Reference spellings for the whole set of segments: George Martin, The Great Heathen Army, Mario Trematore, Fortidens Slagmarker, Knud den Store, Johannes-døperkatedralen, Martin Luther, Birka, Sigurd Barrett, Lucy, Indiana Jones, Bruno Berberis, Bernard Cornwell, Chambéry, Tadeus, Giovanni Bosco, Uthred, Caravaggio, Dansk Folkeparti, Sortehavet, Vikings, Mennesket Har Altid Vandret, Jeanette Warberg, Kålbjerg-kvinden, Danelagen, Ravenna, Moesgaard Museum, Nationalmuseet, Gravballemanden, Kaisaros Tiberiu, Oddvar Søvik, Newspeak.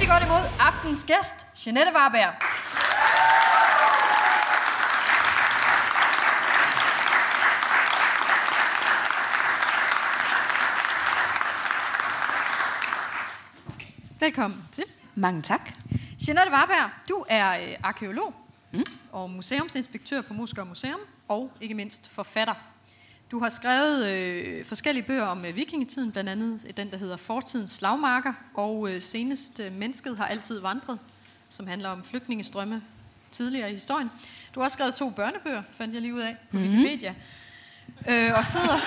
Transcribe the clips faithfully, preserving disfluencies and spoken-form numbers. rigtig godt imod aftens gæst, Jeanette Warberg. Velkommen til. Mange tak. Jeanette Warberg, du er øh, arkæolog mm. og museumsinspektør på Moesgaard Museum, og ikke mindst forfatter. Du har skrevet øh, forskellige bøger om øh, vikingetiden, blandt andet den, der hedder Fortidens Slagmarker, og øh, senest øh, Mennesket Har Altid Vandret, som handler om flygtningestrømme tidligere i historien. Du har også skrevet to børnebøger, fandt jeg lige ud af, på mm. Wikipedia, øh, og sidder,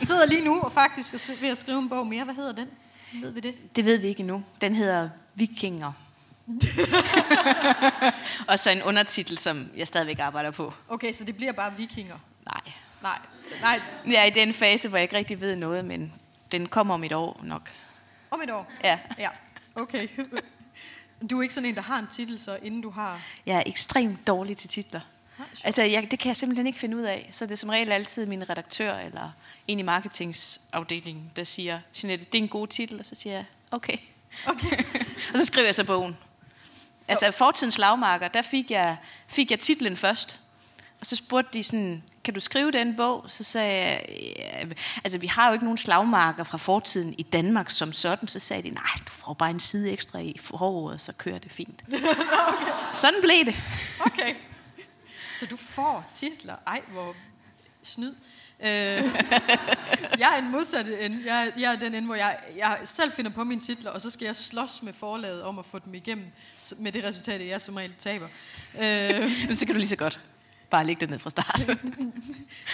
sidder lige nu og faktisk er ved at skrive en bog mere. Hvad hedder den? Ved vi det? Det ved vi ikke endnu. Den hedder Vikinger. Og så en undertitel, som jeg stadigvæk arbejder på. Okay, så det bliver bare Vikinger? Nej. Nej. Nej. Jeg er i den fase, hvor jeg ikke rigtig ved noget, men den kommer om et år nok. Om et år? Ja. Ja. Okay. Du er ikke sådan en, der har en titel, så inden du har... Jeg er ekstremt dårlig til titler. Altså, jeg, det kan jeg simpelthen ikke finde ud af. Så det er som regel altid min redaktør eller en i marketingsafdelingen, der siger, Jeanette, det er en god titel. Og så siger jeg, okay. okay. Og så skriver jeg så bogen. Altså, Fortidens Slagmarker, der fik jeg, fik jeg titlen først. Og så spurgte de sådan, kan du skrive den bog? Så sagde jeg, ja, altså, vi har jo ikke nogen slagmarker fra fortiden i Danmark som sådan. Så sagde de, nej, du får bare en side ekstra i foråret, så kører det fint. Okay. Sådan blev det. Okay. Så du får titler. Ej, hvor snyd. Øh, jeg er en modsat end. Jeg, jeg er den ende, hvor jeg, jeg selv finder på mine titler, og så skal jeg slås med forlaget om at få dem igennem, med det resultat, jeg som regel taber. Øh, så kan du lige så godt bare lægge det ned fra start.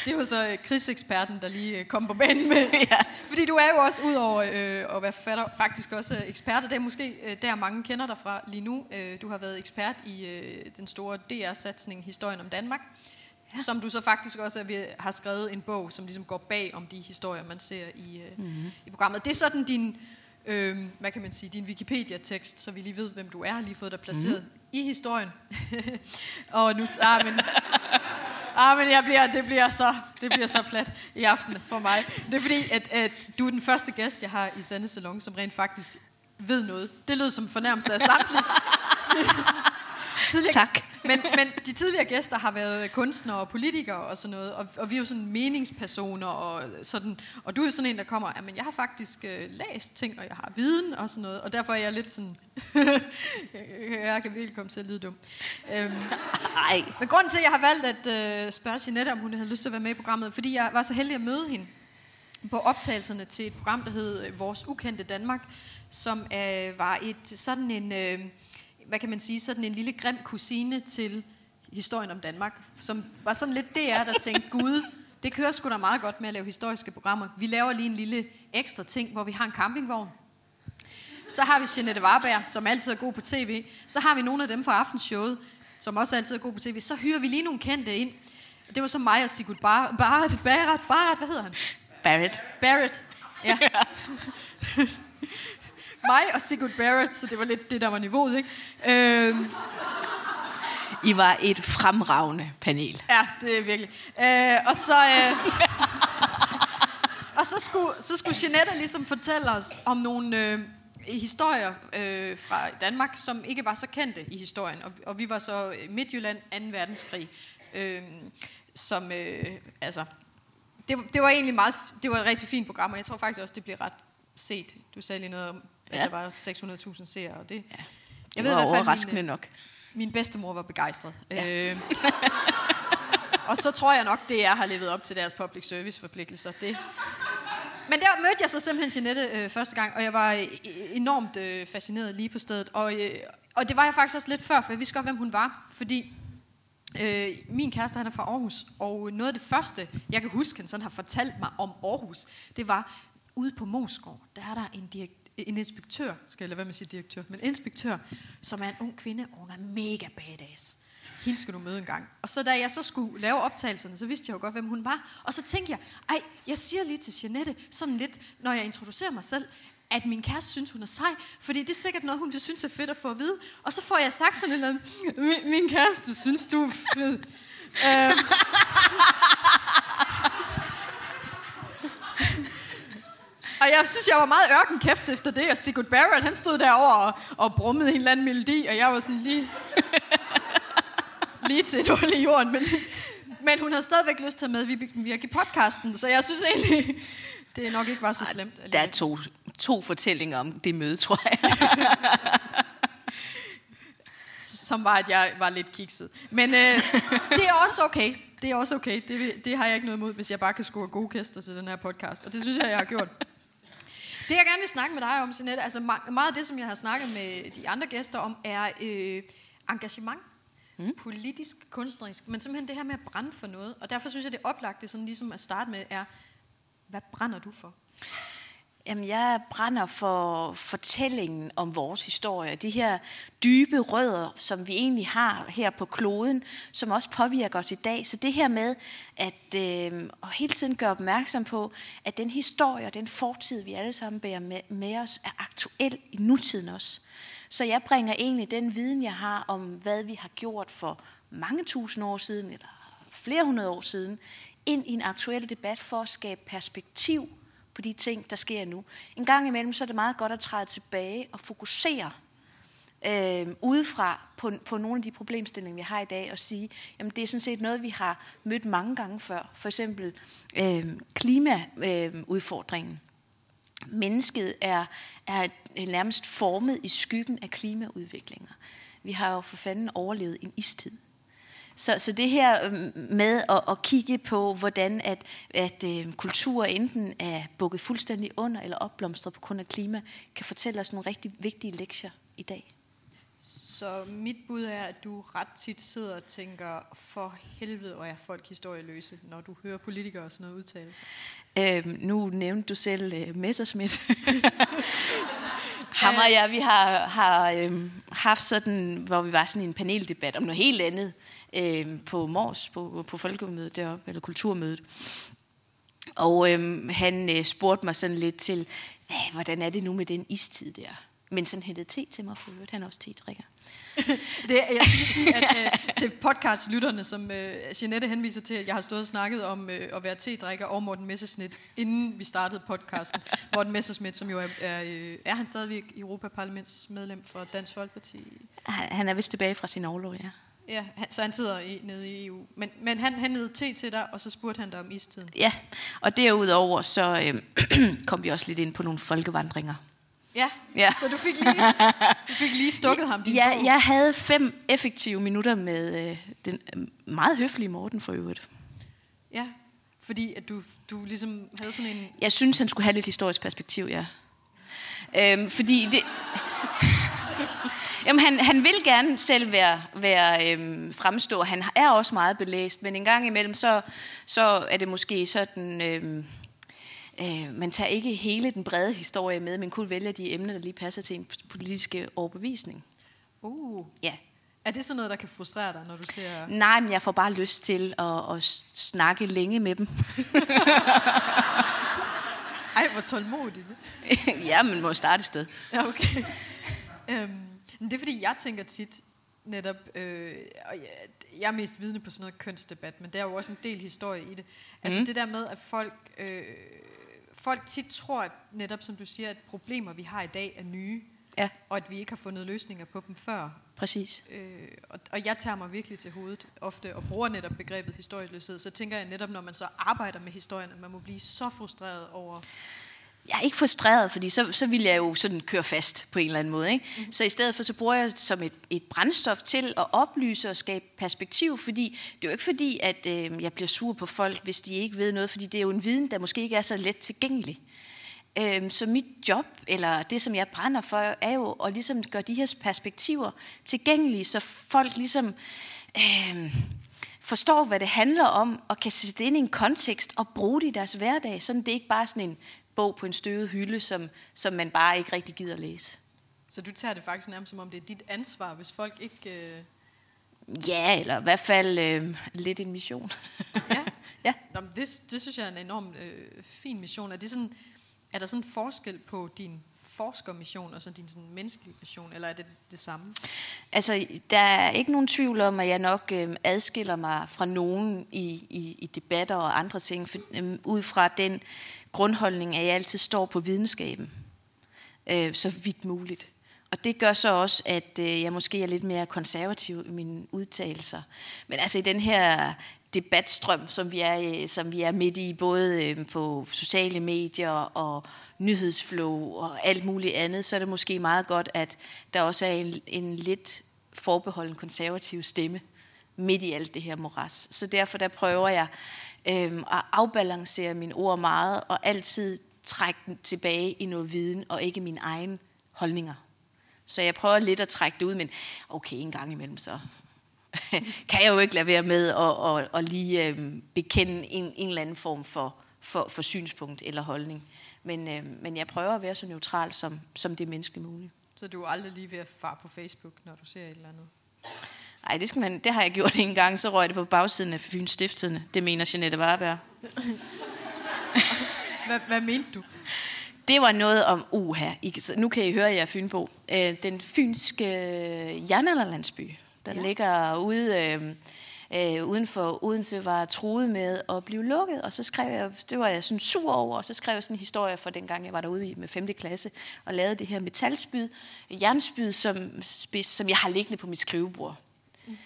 Det er jo så krigseksperten, der lige kom på banen med. Ja. Fordi du er jo også, ud over øh, at være forfatter, faktisk også ekspert, og det er måske der, mange kender dig fra lige nu. Du har været ekspert i øh, den store D R-satsning Historien om Danmark, ja. Som du så faktisk også er, har skrevet en bog, som ligesom går bag om de historier, man ser i, øh, mm-hmm. i programmet. Det er sådan din, øh, hvad kan man sige, din Wikipedia-tekst, så vi lige ved, hvem du er, lige fået dig placeret. Mm-hmm. I historien. Og nu ah, men, ah, men jeg bliver det bliver så det bliver så plat i aften for mig. Det er fordi at, at du er den første gæst jeg har i Sandes Salon, som rent faktisk ved noget. Det lød som fornærmelse af samtlige. Tak. Men, men de tidligere gæster har været kunstnere og politikere og sådan noget, og, og vi er jo sådan meningspersoner og sådan, og du er sådan en, der kommer, at jeg har faktisk øh, læst ting, og jeg har viden og sådan noget, og derfor er jeg lidt sådan, jeg kan virkelig komme til at lyde dum. Øhm, men grunden til, at jeg har valgt at øh, spørge Jeanette, om hun havde lyst til at være med i programmet, fordi jeg var så heldig at møde hende på optagelserne til et program, der hed Vores Ukendt Danmark, som øh, var et sådan en... Øh, hvad kan man sige, sådan en lille grim kusine til Historien om Danmark, som var sådan lidt D R, der tænkte, gud, det kører sgu da meget godt med at lave historiske programmer. Vi laver lige en lille ekstra ting, hvor vi har en campingvogn. Så har vi Jeanette Warberg, som altid er god på tv. Så har vi nogle af dem fra aftenshowet, som også altid er god på tv. Så hyrer vi lige nogle kendte ind. Det var så mig og Sigurd Barrett. Barrett, Barrett, Barrett, hvad hedder han? Barrett. Barrett, ja. Mig og Sigurd Barrett, så det var lidt det, der var niveauet, ikke? Øh... I var et fremragende panel. Ja, det er virkelig. Øh, og så, øh... og så, skulle, så skulle Jeanette ligesom fortælle os om nogle øh, historier øh, fra Danmark, som ikke var så kendte i historien. Og, og vi var så Midtjylland, anden verdenskrig, øh, som... Øh, altså, det, det var egentlig meget... Det var et rigtig fint program, og jeg tror faktisk også, det blev ret... set. Du sagde lige noget om, at ja. Der var seks hundrede tusind seere, og det, ja. det jeg ved, var i hvert fald, overraskende min, nok. Min bedstemor var begejstret. Ja. Øh, og så tror jeg nok, det er, har levet op til deres public service forpligtelser. Det. Men der mødte jeg så simpelthen Jeanette øh, første gang, og jeg var enormt øh, fascineret lige på stedet. Og, øh, og det var jeg faktisk også lidt før, for jeg vidste godt, hvem hun var, fordi Øh, min kæreste, han er fra Aarhus, og noget af det første, jeg kan huske, han sådan har fortalt mig om Aarhus, det var... Ude på Moesgaard, der er der en, direkt, en inspektør, skal jeg lade være med at sige direktør, men inspektør, som er en ung kvinde, og hun er mega badass. Hende skal du møde en gang. Og så da jeg så skulle lave optagelserne, så vidste jeg jo godt, hvem hun var. Og så tænkte jeg, ej, jeg siger lige til Jeanette, sådan lidt, når jeg introducerer mig selv, at min kæreste synes, hun er sej, fordi det er sikkert noget, hun synes er fedt at få at vide. Og så får jeg sagt sådan noget, min, min kæreste synes, du er fed. øhm. Og Og jeg synes, jeg var meget ørkenkæft efter det, og Sigurd Barrett, han stod derovre og, og brummede en eller anden melodi, og jeg var sådan lige... lige til dårlig i jorden, men, men hun havde stadigvæk lyst til at medvirke vi, i podcasten, så jeg synes egentlig, det nok ikke var så slemt. Alligevel. Der er to, to fortællinger om det møde, tror jeg. Som var, at jeg var lidt kikset. Men øh, det er også okay. Det er også okay. Det, det har jeg ikke noget imod, hvis jeg bare kan score gode gæster til den her podcast. Og det synes jeg, jeg har gjort. Det, jeg gerne vil snakke med dig om, Jeanette, altså meget af det, som jeg har snakket med de andre gæster om, er øh, engagement. Mm. Politisk, kunstnerisk, men simpelthen det her med at brænde for noget. Og derfor synes jeg, det oplagte sådan ligesom at starte med er, hvad brænder du for? Jamen, jeg brænder for fortællingen om vores historie. De her dybe rødder, som vi egentlig har her på kloden, som også påvirker os i dag. Så det her med at øh, og hele tiden gøre opmærksom på, at den historie og den fortid, vi alle sammen bærer med, med os, er aktuel i nutiden også. Så jeg bringer egentlig den viden, jeg har om, hvad vi har gjort for mange tusind år siden, eller flere hundrede år siden, ind i en aktuel debat for at skabe perspektiv på de ting, der sker nu. En gang imellem, så er det meget godt at træde tilbage og fokusere øh, udefra på, på nogle af de problemstillinger, vi har i dag, og sige, jamen det er sådan set noget, vi har mødt mange gange før. For eksempel øh, klimaudfordringen. Øh, Mennesket er... er nærmest formet i skyggen af klimaudviklinger. Vi har jo for fanden overlevet en istid. Så, så det her med at, at kigge på, hvordan at, at kultur enten er bukket fuldstændig under eller opblomstret på grund af klima, kan fortælle os nogle rigtig vigtige lektier i dag. Så mit bud er, at du ret tit sidder og tænker, for helvede, og er folk historieløse, når du hører politikere og sådan noget udtale sig. Øhm, nu nævnte du selv øh, Messerschmidt. Ham og jeg, vi har, har øhm, haft sådan, hvor vi var sådan i en paneldebat om noget helt andet øhm, på Mors, på, på folkemødet deroppe, eller kulturmødet. Og øhm, han øh, spurgte mig sådan lidt til, hvordan er det nu med den istid der? Men sådan hældte te til mig for øvrigt. Han er også te-drikker. Det, jeg vil sige, at øh, til podcastlytterne, som øh, Jeanette henviser til, at jeg har stået og snakket om øh, at være te-drikker og Morten Messerschmidt, inden vi startede podcasten. Morten Messerschmidt, som jo er, er, øh, er han stadigvæk europaparlamentsmedlem for Dansk Folkeparti? Han er vist tilbage fra sin overlov, ja. Ja, så han sidder i, nede i E U. Men, men han hentede te til dig, og så spurgte han dig om istiden. Ja, og derudover så øh, kom vi også lidt ind på nogle folkevandringer. Ja. ja, så du fik lige, du fik lige stukket ham. Ja, bog. Jeg havde fem effektive minutter med øh, den meget høflige Morten for øvrigt. Ja, fordi at du, du ligesom havde sådan en... Jeg synes, han skulle have lidt historisk perspektiv, ja. Øhm, fordi det... Jamen, han, han vil gerne selv være, være øhm, fremstå. Han er også meget belæst, men en gang imellem, så, så er det måske sådan... Øhm, man tager ikke hele den brede historie med, men kun vælger de emner, der lige passer til en politisk overbevisning. Uh. Ja. Er det sådan noget, der kan frustrere dig, når du ser... Nej, men jeg får bare lyst til at, at snakke længe med dem. Ej, hvor tålmodigt. Ja, men må starte et sted. Ja, okay. Øhm, det er fordi, jeg tænker tit netop... Øh, og jeg, jeg er mest vidne på sådan noget kønsdebat, men der er jo også en del historie i det. Altså mm. det der med, at folk... Øh, Folk tit tror, at netop som du siger, at problemer, vi har i dag, er nye. Ja. Og at vi ikke har fundet løsninger på dem før. Præcis. Øh, og, og jeg tager mig virkelig til hovedet ofte og bruger netop begrebet historieløshed. Så tænker jeg netop, når man så arbejder med historien, at man må blive så frustreret over... Jeg er ikke frustreret, fordi så, så vil jeg jo sådan køre fast på en eller anden måde. Ikke? Mm-hmm. Så i stedet for, så bruger jeg som et, et brændstof til at oplyse og skabe perspektiv, fordi det er jo ikke fordi, at øh, jeg bliver sur på folk, hvis de ikke ved noget, fordi det er jo en viden, der måske ikke er så let tilgængelig. Øh, så mit job, eller det, som jeg brænder for, er jo at ligesom gøre de her perspektiver tilgængelige, så folk ligesom... Øh, forstår, hvad det handler om, og kan sætte det ind i en kontekst og bruge det i deres hverdag, sådan det er ikke bare sådan en bog på en støvet hylde, som, som man bare ikke rigtig gider læse. Så du tager det faktisk nærmest, som om det er dit ansvar, hvis folk ikke... Øh... Ja, eller i hvert fald øh, lidt en mission. Ja, ja. Nå, men det, det synes jeg er en enormt øh, fin mission. Er, det sådan, er der sådan en forskel på din forskermission og så din sådan menneskelige mission, eller er det det samme? Altså, der er ikke nogen tvivl om, at jeg nok øh, adskiller mig fra nogen i, i, i debatter og andre ting, for, øh, ud fra den grundholdning, at jeg altid står på videnskaben, øh, så vidt muligt. Og det gør så også, at øh, jeg måske er lidt mere konservativ i mine udtalelser. Men altså i den her debatstrøm, som vi er, som vi er midt i, både på sociale medier og nyhedsflow og alt muligt andet, så er det måske meget godt, at der også er en, en lidt forbeholden konservativ stemme midt i alt det her moras. Så derfor der prøver jeg øh, at afbalancere mine ord meget og altid trække den tilbage i noget viden og ikke mine egne holdninger. Så jeg prøver lidt at trække det ud, men okay, en gang imellem så kan jeg jo ikke lade være med at, at, at lige øhm, bekende en, en eller anden form for, for, for synspunkt eller holdning. Men, øhm, men jeg prøver at være så neutral som, som det er menneskeligt muligt. Så du er aldrig lige ved at fare på Facebook, når du ser et eller andet? Nej, det, skal man, det har jeg gjort en gang, så røg det på bagsiden af Fyns Stiftstidende. Det mener Jeanette Warberg. hvad, hvad mente du? Det var noget om, uha, nu kan I høre, jeg er Fynbo. Øh, den fynske jernalderlandsby, der ja. ligger ude, øh, øh, uden for Odense, var truet med at blive lukket. Og så skrev jeg, det var jeg sådan sur over, og så skrev jeg sådan en historie fra dengang, jeg var derude med femte klasse, og lavede det her metalspyd, jernspyd, som, som jeg har liggende på mit skrivebord. Mm.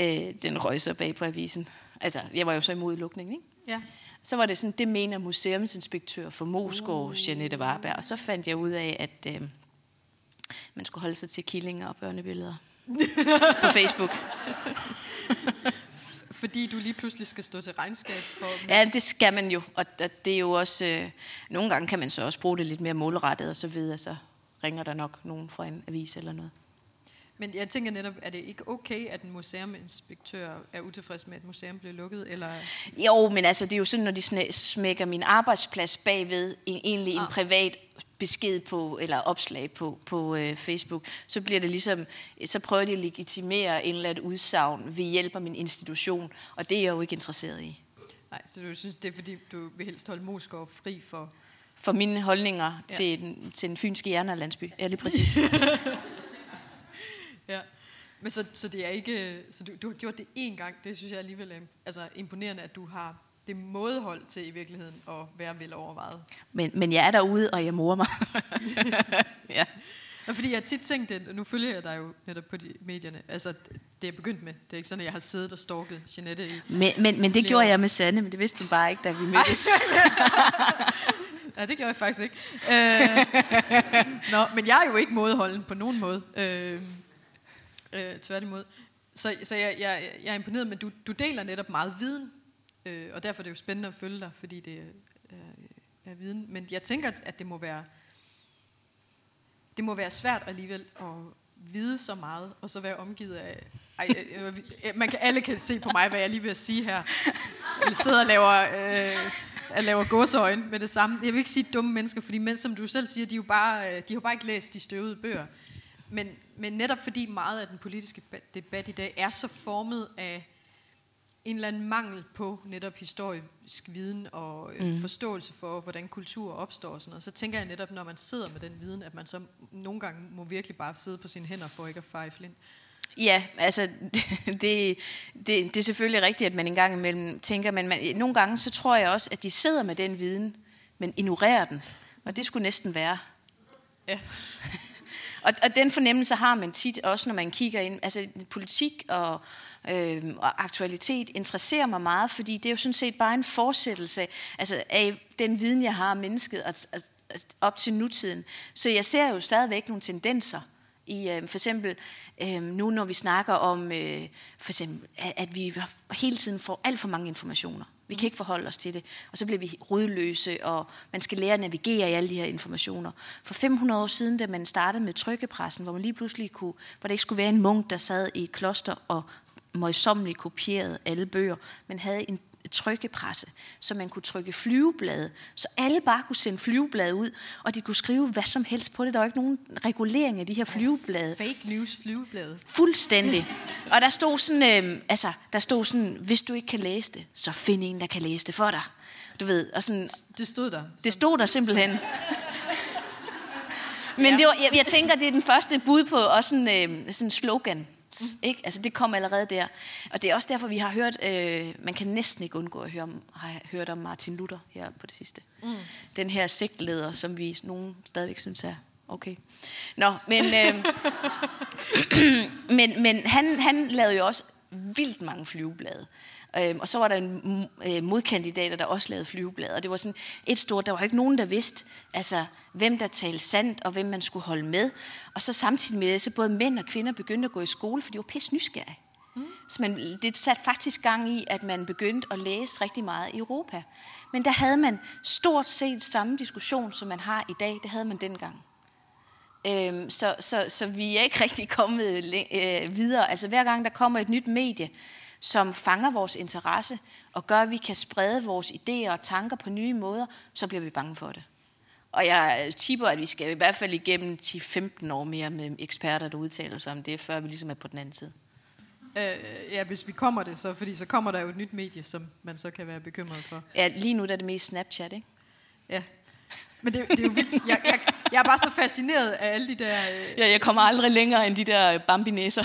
Øh, den røg så bag på avisen. Altså, jeg var jo så imod lukningen, ikke? Ja. Så var det sådan, det mener museumsinspektør for Moesgaard, Jeanette Warberg. Og så fandt jeg ud af, at øh, man skulle holde sig til killinger og børnebilleder på Facebook. Fordi du lige pludselig skal stå til regnskab for... Ja, det skal man jo. Og det er jo også... Øh, nogle gange kan man så også bruge det lidt mere målrettet, og så videre, så ringer der nok nogen fra en avis eller noget. Men jeg tænker netop, er det ikke okay, at en museuminspektør er utilfreds med, at et museum bliver lukket? Eller? Jo, men altså, det er jo sådan, når de smækker min arbejdsplads bagved, en, egentlig ah. en privat besked på, eller opslag på, på øh, Facebook, så bliver det ligesom, så prøver de at legitimere en eller anden udsagn ved hjælp af min institution, og det er jeg jo ikke interesseret i. Nej, så du synes, det er fordi, du vil helst holde Moesgaard fri for... For mine holdninger ja. til, den, til den fynske jernalderlandsby, ja, lige præcis. Ja. Men så, så det er ikke, så du, du har gjort det én gang, det synes jeg alligevel er altså imponerende, at du har det mådehold til i virkeligheden at være velovervejet. Men, men jeg er derude, og jeg morer mig. Ja. Og fordi jeg tit tænkte, at nu følger jeg dig jo netop på de medierne, altså det er begyndt med, det er ikke sådan, at jeg har siddet og stalket Jeanette i. Men, men, men det gjorde jeg med Sanne, men det vidste du bare ikke, da vi mødtes. Nej, det gjorde jeg faktisk ikke. Øh, nå, men jeg er jo ikke mådeholden på nogen måde. Øh, Øh, tværtimod. Så, så jeg, jeg, jeg er imponeret, men du, du deler netop meget viden, øh, og derfor er det jo spændende at følge dig, fordi det øh, er viden. Men jeg tænker, at det må være, det må være svært alligevel at vide så meget, og så være omgivet af... Ej, øh, øh, man kan, alle kan se på mig, hvad jeg lige vil sige her. Jeg sidder og laver, øh, laver gåseøjne med det samme. Jeg vil ikke sige dumme mennesker, fordi men, som du selv siger, de, jo bare, de har bare ikke læst de støvede bøger. Men, men netop fordi meget af den politiske debat i dag er så formet af en eller anden mangel på netop historisk viden og mm. forståelse for, hvordan kultur opstår og sådan noget, så tænker jeg netop, når man sidder med den viden, at man så nogle gange må virkelig bare sidde på sine hænder for ikke at feje flint. Ja, altså det, det, det er selvfølgelig rigtigt, at man en gang imellem tænker, men man, nogle gange så tror jeg også, at de sidder med den viden, men ignorerer den, og det skulle næsten være. Ja. Og, og den fornemmelse har man tit også, når man kigger ind. Altså politik og, øh, og aktualitet interesserer mig meget, fordi det er jo sådan set bare en fortsættelse altså, af den viden, jeg har om mennesket og, og, op til nutiden. Så jeg ser jo stadigvæk nogle tendenser. I, øh, for eksempel øh, nu, når vi snakker om, øh, for eksempel, at, at vi hele tiden får alt for mange informationer. Vi kan ikke forholde os til det, og så bliver vi rodløse, og man skal lære at navigere i alle de her informationer. For fem hundrede år siden, da man startede med trykkepressen, hvor man lige pludselig kunne, hvor det ikke skulle være en munk, der sad i et kloster og møjsommeligt kopierede alle bøger, men havde en trykkepresse, så man kunne trykke flyveblade, så alle bare kunne sende flyveblade ud, og de kunne skrive hvad som helst på det. Der var ikke nogen regulering af de her flyveblade. Fake news flyveblade. Fuldstændig. Og der stod sådan, øh, altså, der stod sådan, hvis du ikke kan læse det, så find en, der kan læse det for dig. Du ved, og sådan... Det stod der. Det stod der simpelthen. Men det var, jeg, jeg tænker, det er den første bud på også sådan en øh, slogan. Ikke? Altså det kom allerede der. Og det er også derfor, vi har hørt, øh, man kan næsten ikke undgå at høre om, har hørt om Martin Luther her på det sidste. Mm. Den her sektleder, som vi nogen stadigvæk synes er okay. Nå, men, øh, men, men han, han lavede jo også vildt mange flyveblade. Øhm, og så var der en øh, modkandidater, der også lavede flyveblade. Og det var sådan et stort, der var ikke nogen, der vidste, altså, hvem der talte sandt, og hvem man skulle holde med. Og så samtidig med, så både mænd og kvinder begyndte at gå i skole, for de var pisse nysgerrige. Mm. Så man, det satte faktisk gang i, at man begyndte at læse rigtig meget i Europa. Men der havde man stort set samme diskussion, som man har i dag. Det havde man dengang. Øhm, så, så, så vi er ikke rigtig kommet øh, videre. Altså hver gang, der kommer et nyt medie, som fanger vores interesse og gør, at vi kan sprede vores idéer og tanker på nye måder, så bliver vi bange for det. Og jeg tipper, at vi skal i hvert fald igennem ti til femten år mere med eksperter, der udtaler sig om det, før vi ligesom er på den anden side. Øh, ja, hvis vi kommer det, så, fordi så kommer der jo et nyt medie, som man så kan være bekymret for. Ja, lige nu der er det mest Snapchat, ikke? Ja, men det, det er jo vildt. Jeg, jeg, jeg er bare så fascineret af alle de der... Øh... Ja, jeg kommer aldrig længere end de der bambinæser.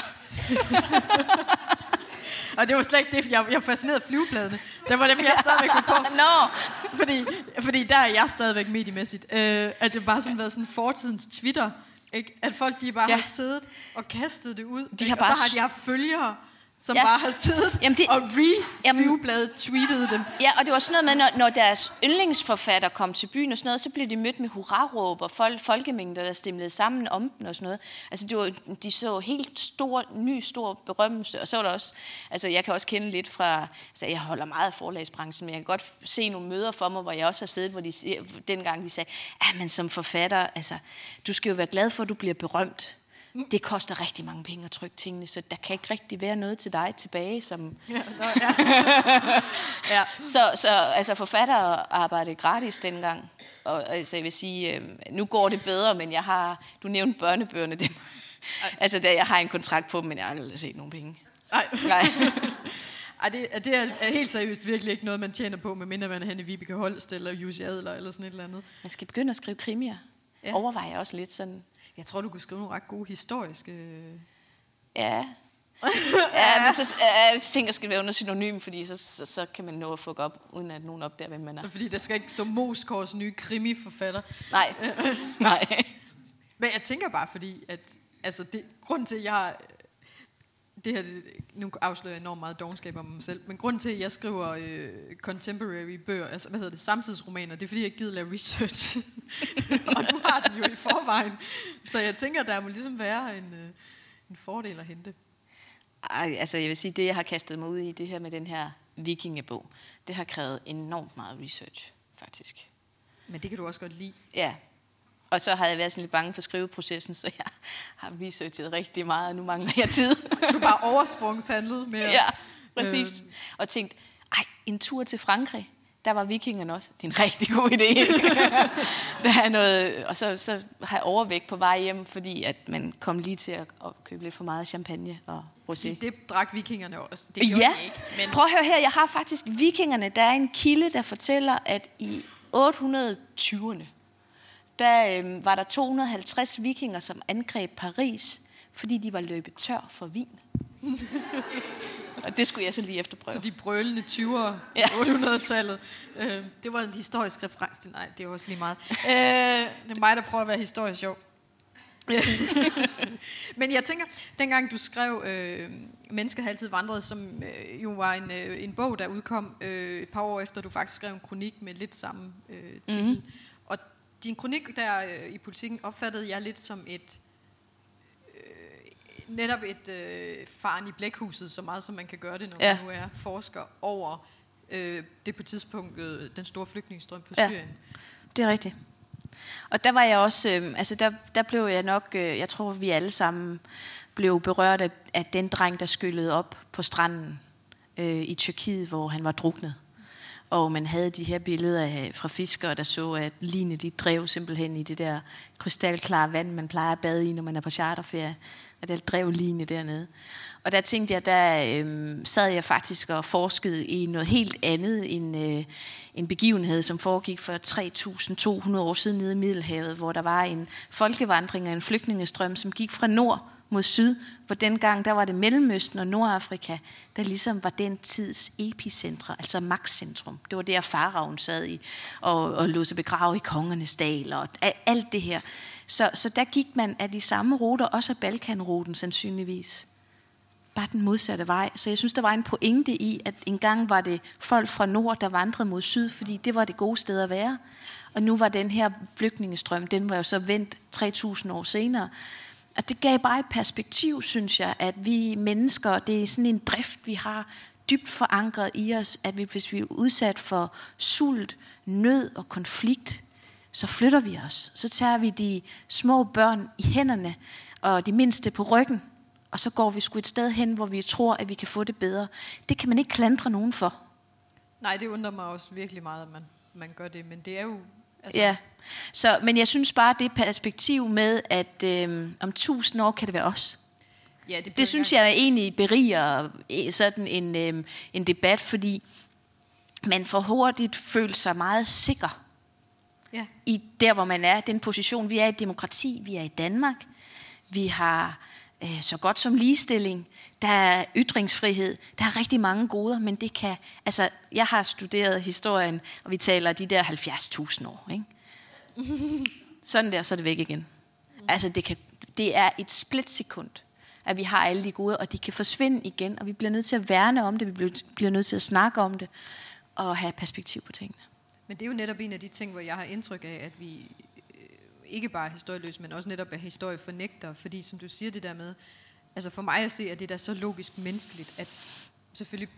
Og det var slet ikke det, jeg, jeg var fascineret af flyvebladene. Der var dem, jeg stadigvæk kunne på. Nå! Fordi, fordi der er jeg stadigvæk mediemæssigt. Øh, at det bare sådan været sådan fortidens Twitter. Ikke? At folk, de bare ja. har siddet og kastet det ud. De har bare og så har de haft følgere, som ja. bare har siddet jamen det, og re-flyvebladet tweetede dem. Ja, og det var sådan noget med, når, når deres yndlingsforfatter kom til byen og sådan noget, så blev de mødt med hurraråb og folk, folkemængder, der stemlede sammen om den og sådan noget. Altså, det var, de så helt stor, ny, stor berømmelse. Og så var der også, altså jeg kan også kende lidt fra, altså jeg holder meget af forlagsbranchen, men jeg kan godt se nogle møder for mig, hvor jeg også har siddet, hvor de dengang de sagde, ah, men som forfatter, altså, du skal jo være glad for, at du bliver berømt. Det koster rigtig mange penge at trykke tingene, så der kan ikke rigtig være noget til dig tilbage. Som... Ja, no, ja. ja. Så, så altså, forfattere arbejdede gratis dengang. Og altså, jeg vil sige, øh, nu går det bedre, men jeg har... Du nævnte børnebøgerne. Det... altså, der, jeg har en kontrakt på dem, men jeg har aldrig set nogen penge. Ej. Nej. Ej, det, det er helt seriøst virkelig ikke noget, man tjener på, medmindre man er henne i Vibeke Holst eller Jussi Adler eller sådan et eller andet. Man skal begynde at skrive krimier. Ja. Overvejer også lidt sådan... Jeg tror, du kunne skrive nogle ret gode historiske... Ja. ja, men så, jeg tænker, jeg skal være under synonym, fordi så, så, så kan man nå at fuck op, uden at nogen opdager, hvem man er. Fordi der skal ikke stå Moesgaards nye krimiforfatter. Nej. Nej. Men jeg tænker bare, fordi at... Altså, det, grunden til, at jeg har... Det her, det, nu afslører jeg enormt meget dovenskab om mig selv, men grunden til, at jeg skriver øh, contemporary bøger, altså hvad hedder det, samtidsromaner, det er fordi, jeg gider lave research. Og du har den jo i forvejen. Så jeg tænker, der må ligesom være en, øh, en fordel at hente. Ej, altså jeg vil sige, det jeg har kastet mig ud i, det her med den her vikingebog, det har krævet enormt meget research, faktisk. Men det kan du også godt lide. Ja. Og så havde jeg været sådan lidt bange for skriveprocessen, så jeg har researchet rigtig meget, og nu mangler jeg tid. Du bare oversprungshandlet med... Ja, præcis. Øh... Og tænkt, ej, en tur til Frankrig, der var vikingerne også. Det er en rigtig god idé. Der er noget, og så, så har jeg overvægt på vej hjem, fordi at man kom lige til at købe lidt for meget champagne og rosé. Det drak vikingerne også. Det gjorde ja. de ikke. Men... Prøv at høre her, jeg har faktisk vikingerne. Der er en kilde, der fortæller, at i otte hundrede og tyverne, der øh, var der to hundrede og halvtreds vikinger, som angreb Paris, fordi de var løbet tør for vin. Og det skulle jeg så lige efterprøve. Så de brølende tyvere, ja. otte hundrede-tallet. Øh, det var en historisk reference. Nej, det var også lige meget. Øh, det er mig, der prøver at være historisk sjov. Men jeg tænker, dengang du skrev øh, Mennesket har altid vandret, som øh, jo var en, øh, en bog, der udkom øh, et par år efter, du faktisk skrev en kronik med lidt samme øh, titel. Mm-hmm. Din kronik der øh, i Politikken opfattede jeg lidt som et øh, netop et øh, faren i blækhuset, så meget som man kan gøre det, når ja. man nu er forsker over øh, det på tidspunktet øh, den store flygtningestrøm fra ja. Syrien. Det er rigtigt. Og der var jeg også, øh, altså der, der blev jeg nok, øh, jeg tror vi alle sammen blev berørt af, af den dreng, der skyllede op på stranden øh, i Tyrkiet, hvor han var druknet. Og man havde de her billeder fra fiskere, der så, at ligene de drev simpelthen i det der krystalklare vand, man plejer at bade i, når man er på charterferie. Og der drev ligene dernede. Og der tænkte jeg, der øh, sad jeg faktisk og forskede i noget helt andet end øh, en begivenhed, som foregik for tre tusind to hundrede år siden nede i Middelhavet, hvor der var en folkevandring og en flygtningestrøm, som gik fra nord mod syd, hvor dengang der var det Mellemøsten og Nordafrika, der ligesom var den tids epicentre, altså magtcentrum. Det var der faraoen sad i og, og lod sig begrave i kongernes dal og alt det her. Så, så der gik man af de samme ruter, også af Balkanruten sandsynligvis. Bare den modsatte vej. Så jeg synes, der var en pointe i, at engang var det folk fra nord, der vandrede mod syd, fordi det var det gode sted at være. Og nu var den her flygtningestrøm, den var jo så vendt tre tusind år senere. Og det gav bare et perspektiv, synes jeg, at vi mennesker, det er sådan en drift, vi har dybt forankret i os, at vi, hvis vi er udsat for sult, nød og konflikt, så flytter vi os. Så tager vi de små børn i hænderne og de mindste på ryggen, og så går vi sgu et sted hen, hvor vi tror, at vi kan få det bedre. Det kan man ikke klandre nogen for. Nej, det undrer mig også virkelig meget, at man, man gør det, men det er jo... Altså. Ja, så, men jeg synes bare, det perspektiv med, at øh, om tusind år kan det være os. Ja, det det synes jeg egentlig beriger sådan en, øh, en debat, fordi man for hurtigt føler sig meget sikker ja. i der, hvor man er. Den position, vi er i demokrati, vi er i Danmark, vi har... så godt som ligestilling, der er ytringsfrihed, der er rigtig mange goder, men det kan, altså, jeg har studeret historien, og vi taler de der halvfjerds tusind år, ikke? Sådan der, så er det væk igen. Altså, det, kan, det er et splitsekund, at vi har alle de goder, og de kan forsvinde igen, og vi bliver nødt til at værne om det, vi bliver nødt til at snakke om det, og have perspektiv på tingene. Men det er jo netop en af de ting, hvor jeg har indtryk af, at vi... ikke bare historieløs, men også netop af historiefornægter, fordi som du siger det der med, altså for mig at se, at det er så logisk menneskeligt, at selvfølgelig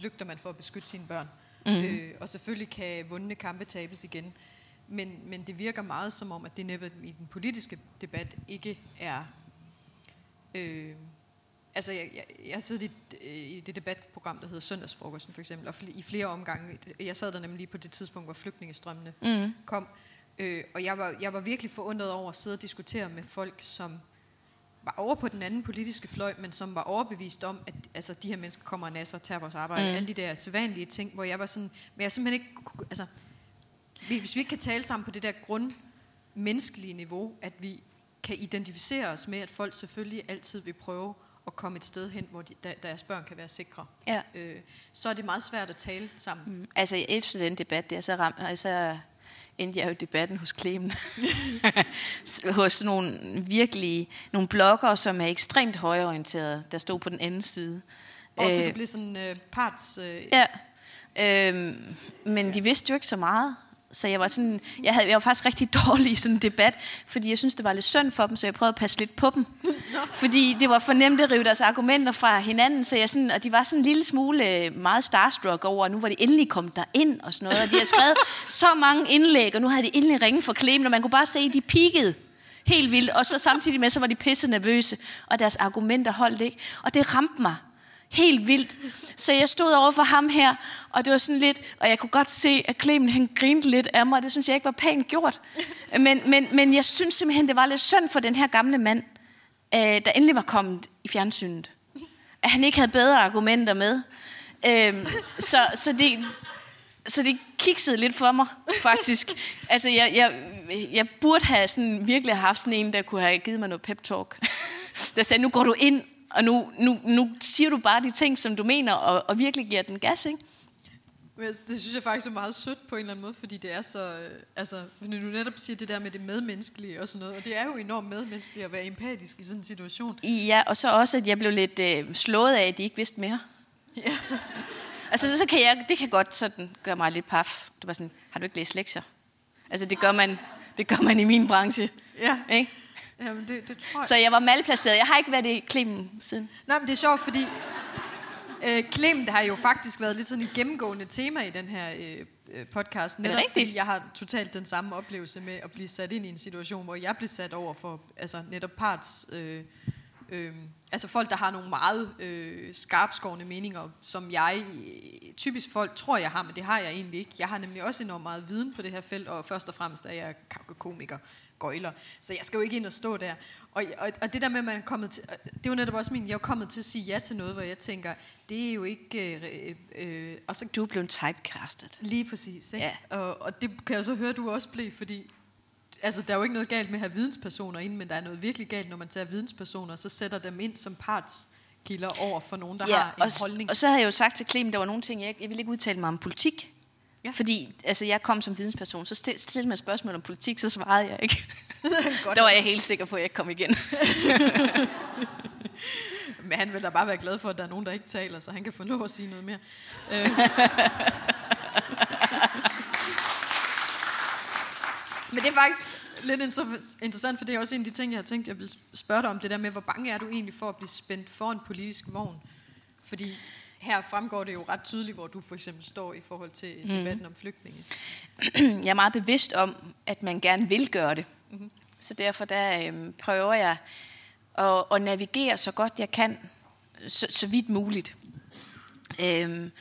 flygter man for at beskytte sine børn, mm. øh, og selvfølgelig kan vundne kampe tabes igen, men, men det virker meget som om, at det netop i den politiske debat ikke er, øh, altså jeg, jeg, jeg sidder i, i det debatprogram, der hedder Søndagsfrokosten for eksempel, og i flere omgange, jeg sad der nemlig lige på det tidspunkt, hvor flygtningestrømmene mm. kom, Øh, og jeg var, jeg var virkelig forundret over at sidde og diskutere med folk, som var over på den anden politiske fløj, men som var overbevist om, at altså, de her mennesker kommer og nasser og tager vores arbejde, mm. alle de der sædvanlige ting, hvor jeg var sådan, men jeg simpelthen ikke, altså, hvis vi ikke kan tale sammen på det der grundmenneskelige niveau, at vi kan identificere os med, at folk selvfølgelig altid vil prøve at komme et sted hen, hvor de, der, deres børn kan være sikre, ja. øh, så er det meget svært at tale sammen. Mm. Altså efter den debat der, så rammer jeg så... endte jeg jo debatten hos Klemen. Hos nogle virkelig nogle bloggere, som er ekstremt højorienterede, der stod på den anden side. Og så det blev sådan øh, parts... Øh... Ja, øh, men ja. de vidste jo ikke så meget. Så jeg var, sådan, jeg, havde, jeg var faktisk rigtig dårlig i sådan en debat, fordi jeg synes det var lidt synd for dem, så jeg prøvede at passe lidt på dem. Fordi det var for nemt at rive deres argumenter fra hinanden, så jeg sådan, og de var sådan en lille smule meget starstruck over, og nu var det endelig kommet derind og sådan noget, og de havde skrevet så mange indlæg, og nu havde de endelig ringet for Klemen, og man kunne bare se, at de peakede helt vildt, og så samtidig med, så var de pisse nervøse, og deres argumenter holdt ikke, og det ramte mig. Helt vildt. Så jeg stod over for ham her, og det var sådan lidt, og jeg kunne godt se, at Clemen, han grinte lidt af mig, og det synes jeg ikke var pænt gjort. Men, men, men jeg synes simpelthen, det var lidt synd for den her gamle mand, øh, der endelig var kommet i fjernsynet. At han ikke havde bedre argumenter med. Øh, så, så, det, så det kiksede lidt for mig, faktisk. Altså, jeg, jeg, jeg burde have sådan, virkelig have haft sådan en, der kunne have givet mig noget pep-talk. Der sagde, nu går du ind, og nu, nu, nu siger du bare de ting, som du mener, og, og virkelig giver den gas, ikke? Det synes jeg faktisk er meget sødt på en eller anden måde, fordi det er så... Altså, når du netop siger det der med det medmenneskelige og sådan noget, og det er jo enormt medmenneskeligt at være empatisk i sådan en situation. Ja, og så også, at jeg blev lidt øh, slået af, at de ikke vidste mere. Ja. Altså, så, så kan jeg... Det kan godt sådan gøre mig lidt paf. Det var sådan, har du ikke læst lektier? Altså, det gør man, det gør man i min branche, ja. Ikke? Jamen, det, det tror jeg. Så jeg var malplaceret. Jeg har ikke været i Klemen siden. Nej, men det er sjovt, fordi øh, Klemen, der har jo faktisk været lidt sådan et gennemgående tema i den her øh, podcast. Netop fordi jeg har totalt den samme oplevelse med at blive sat ind i en situation, hvor jeg blev sat over for altså, netop parts... Øh, øh, altså folk, der har nogle meget øh, skarpskårne meninger, som jeg... Typisk folk tror, jeg har, men det har jeg egentlig ikke. Jeg har nemlig også enormt meget viden på det her felt, og først og fremmest er jeg komiker. Gøjler. Så jeg skal jo ikke ind og stå der. Og, og, og det der med, at man er kommet til... Det er jo netop også min... Jeg er kommet til at sige ja til noget, hvor jeg tænker, det er jo ikke... Øh, øh, og så, du er blevet typecastet. Lige præcis. Ikke? Ja. Og, og det kan jeg så høre, du også blev, fordi altså, der er jo ikke noget galt med at have videnspersoner inde, men der er noget virkelig galt, når man tager videnspersoner, så sætter dem ind som partskilder over for nogen, der ja, har en og holdning. Og så havde jeg jo sagt til Clem, der var nogle ting, jeg, jeg ville ikke udtale mig om politik. Ja. Fordi altså, jeg kom som vidensperson, så stillede stil man spørgsmål om politik, så svarede jeg ikke. Der var jeg helt sikker på, at jeg ikke kom igen. Men han vil da bare være glad for, at der er nogen, der ikke taler, så han kan få lov at sige noget mere. Men det er faktisk lidt interessant, for det er også en af de ting, jeg har tænkt, jeg vil spørge dig om, det der med, hvor bange er du egentlig for at blive spændt for en politisk vogn? Fordi her fremgår det jo ret tydeligt, hvor du for eksempel står i forhold til debatten mm. om flygtninge. Jeg er meget bevidst om, at man gerne vil gøre det. Mm-hmm. Så derfor der, øh, prøver jeg at, at navigere så godt jeg kan, så, så vidt muligt. Øhm,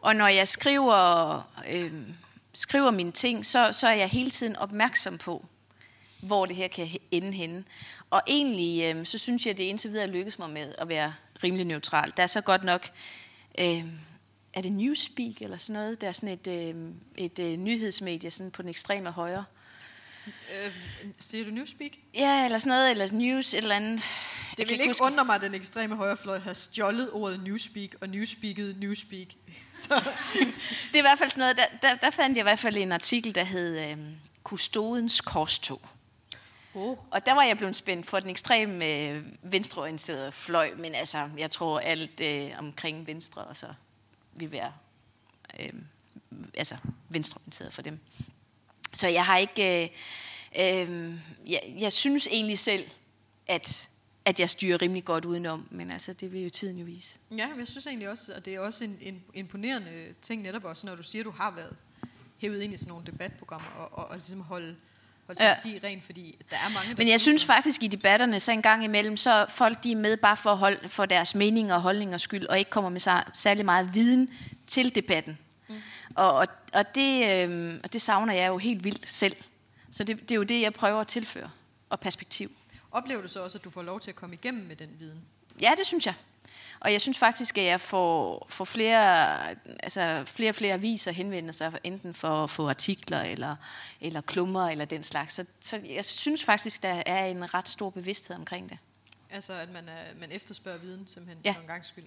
og når jeg skriver... Øh, skriver mine ting, så, så er jeg hele tiden opmærksom på, hvor det her kan ende henne. Og egentlig, øh, så synes jeg, at det indtil videre lykkes mig med at være rimelig neutral. Der er så godt nok, øh, er det Newspeak eller sådan noget? Der er sådan et, øh, et øh, nyhedsmedie sådan på den ekstreme højre. Øh, siger du Newspeak? Ja, eller sådan noget, eller news, et eller andet. Det vil ikke huske. Undre mig, at den ekstreme højrefløj har stjålet ordet Newspeak og Newspeaket Newspeak. Så. Det er i hvert fald sådan noget, der, der, der fandt jeg i hvert fald en artikel, der hed øh, Kustodens Korstog. Oh. Og der var jeg blevet spændt for den ekstreme øh, venstreorienterede fløj, men altså, jeg tror alt øh, omkring venstre, og så vil være øh, altså, venstreorienteret for dem. Så jeg har ikke... Øh, øh, jeg, jeg synes egentlig selv, at... at jeg styrer rimelig godt udenom, men altså, det vil jo tiden jo vise. Ja, jeg synes egentlig også, og det er også en, en imponerende ting netop også, når du siger, at du har været hævet ind i sådan nogle debatprogrammer, og, og, og ligesom holde, holde ja. Sig ren, fordi der er mange... Men jeg synes faktisk, i debatterne, så en gang imellem, så folk, de er med bare for, hold, for deres mening og holdningers skyld, og ikke kommer med sær, særlig meget viden til debatten. Mm. Og, og, og, det, øh, og det savner jeg jo helt vildt selv. Så det, det er jo det, jeg prøver at tilføre, og perspektiv. Oplever du så også, at du får lov til at komme igennem med den viden? Ja, det synes jeg. Og jeg synes faktisk, at jeg får, får flere, altså flere og flere aviser henvender sig, enten for at få artikler eller, eller klummer eller den slags. Så, så jeg synes faktisk, der er en ret stor bevidsthed omkring det. Altså, at man, er, man efterspørger viden, simpelthen, ja. For en gangs skyld.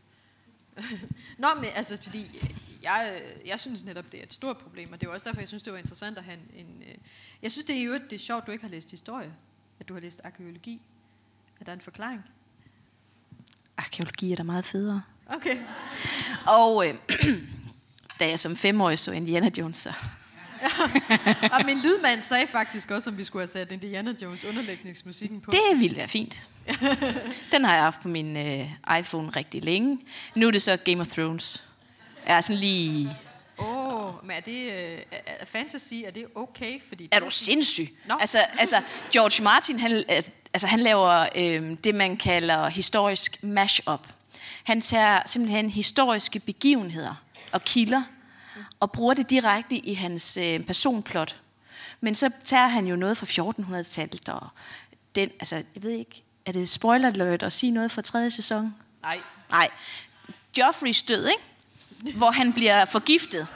Nå, men altså, fordi jeg, jeg synes netop, det er et stort problem, og det er også derfor, jeg synes, det var interessant at have en... en jeg synes, det er jo det er sjovt, du ikke har læst historie. At du har læst arkeologi. Er der en forklaring? Arkeologi er da meget federe. Okay. Og øh, da jeg som femårig så Indiana Jones, så... Ja. Og min lydmand sagde faktisk også, om vi skulle have sat Indiana Jones underlægningsmusikken på. Det ville være fint. Den har jeg haft på min øh, iPhone rigtig længe. Nu er det så Game of Thrones. Jeg er sådan lige... Men er det er fantasy, er det okay? Fordi er du sindssyg? No. Altså, altså George Martin, han, altså, han laver øh, det, man kalder historisk mashup. Han tager simpelthen historiske begivenheder og kilder, mm. og bruger det direkte i hans øh, personplot. Men så tager han jo noget fra fjortenhundredetallet, og den, altså, jeg ved ikke, er det spoiler alert at sige noget fra tredje sæson? Nej. Nej. Joffreys død, ikke? Hvor han bliver forgiftet.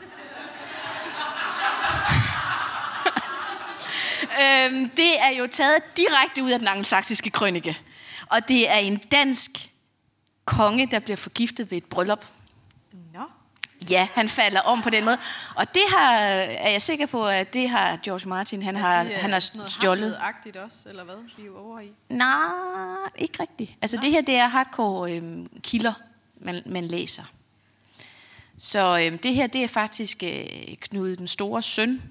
Øhm, det er jo taget direkte ud af den angelsaksiske krønike. Og det er en dansk konge, der bliver forgiftet ved et bryllup. Nå. No. Ja, han falder om på den måde. Og det har, er jeg sikker på, at det har George Martin, han har, det, han har stjålet. Er det agtigt også, eller hvad? Vi er jo over i. Nej, ikke rigtigt. Altså no. Det her, det er hardcore øhm, kilder, man, man læser. Så øhm, det her, det er faktisk øh, Knud den Store søn.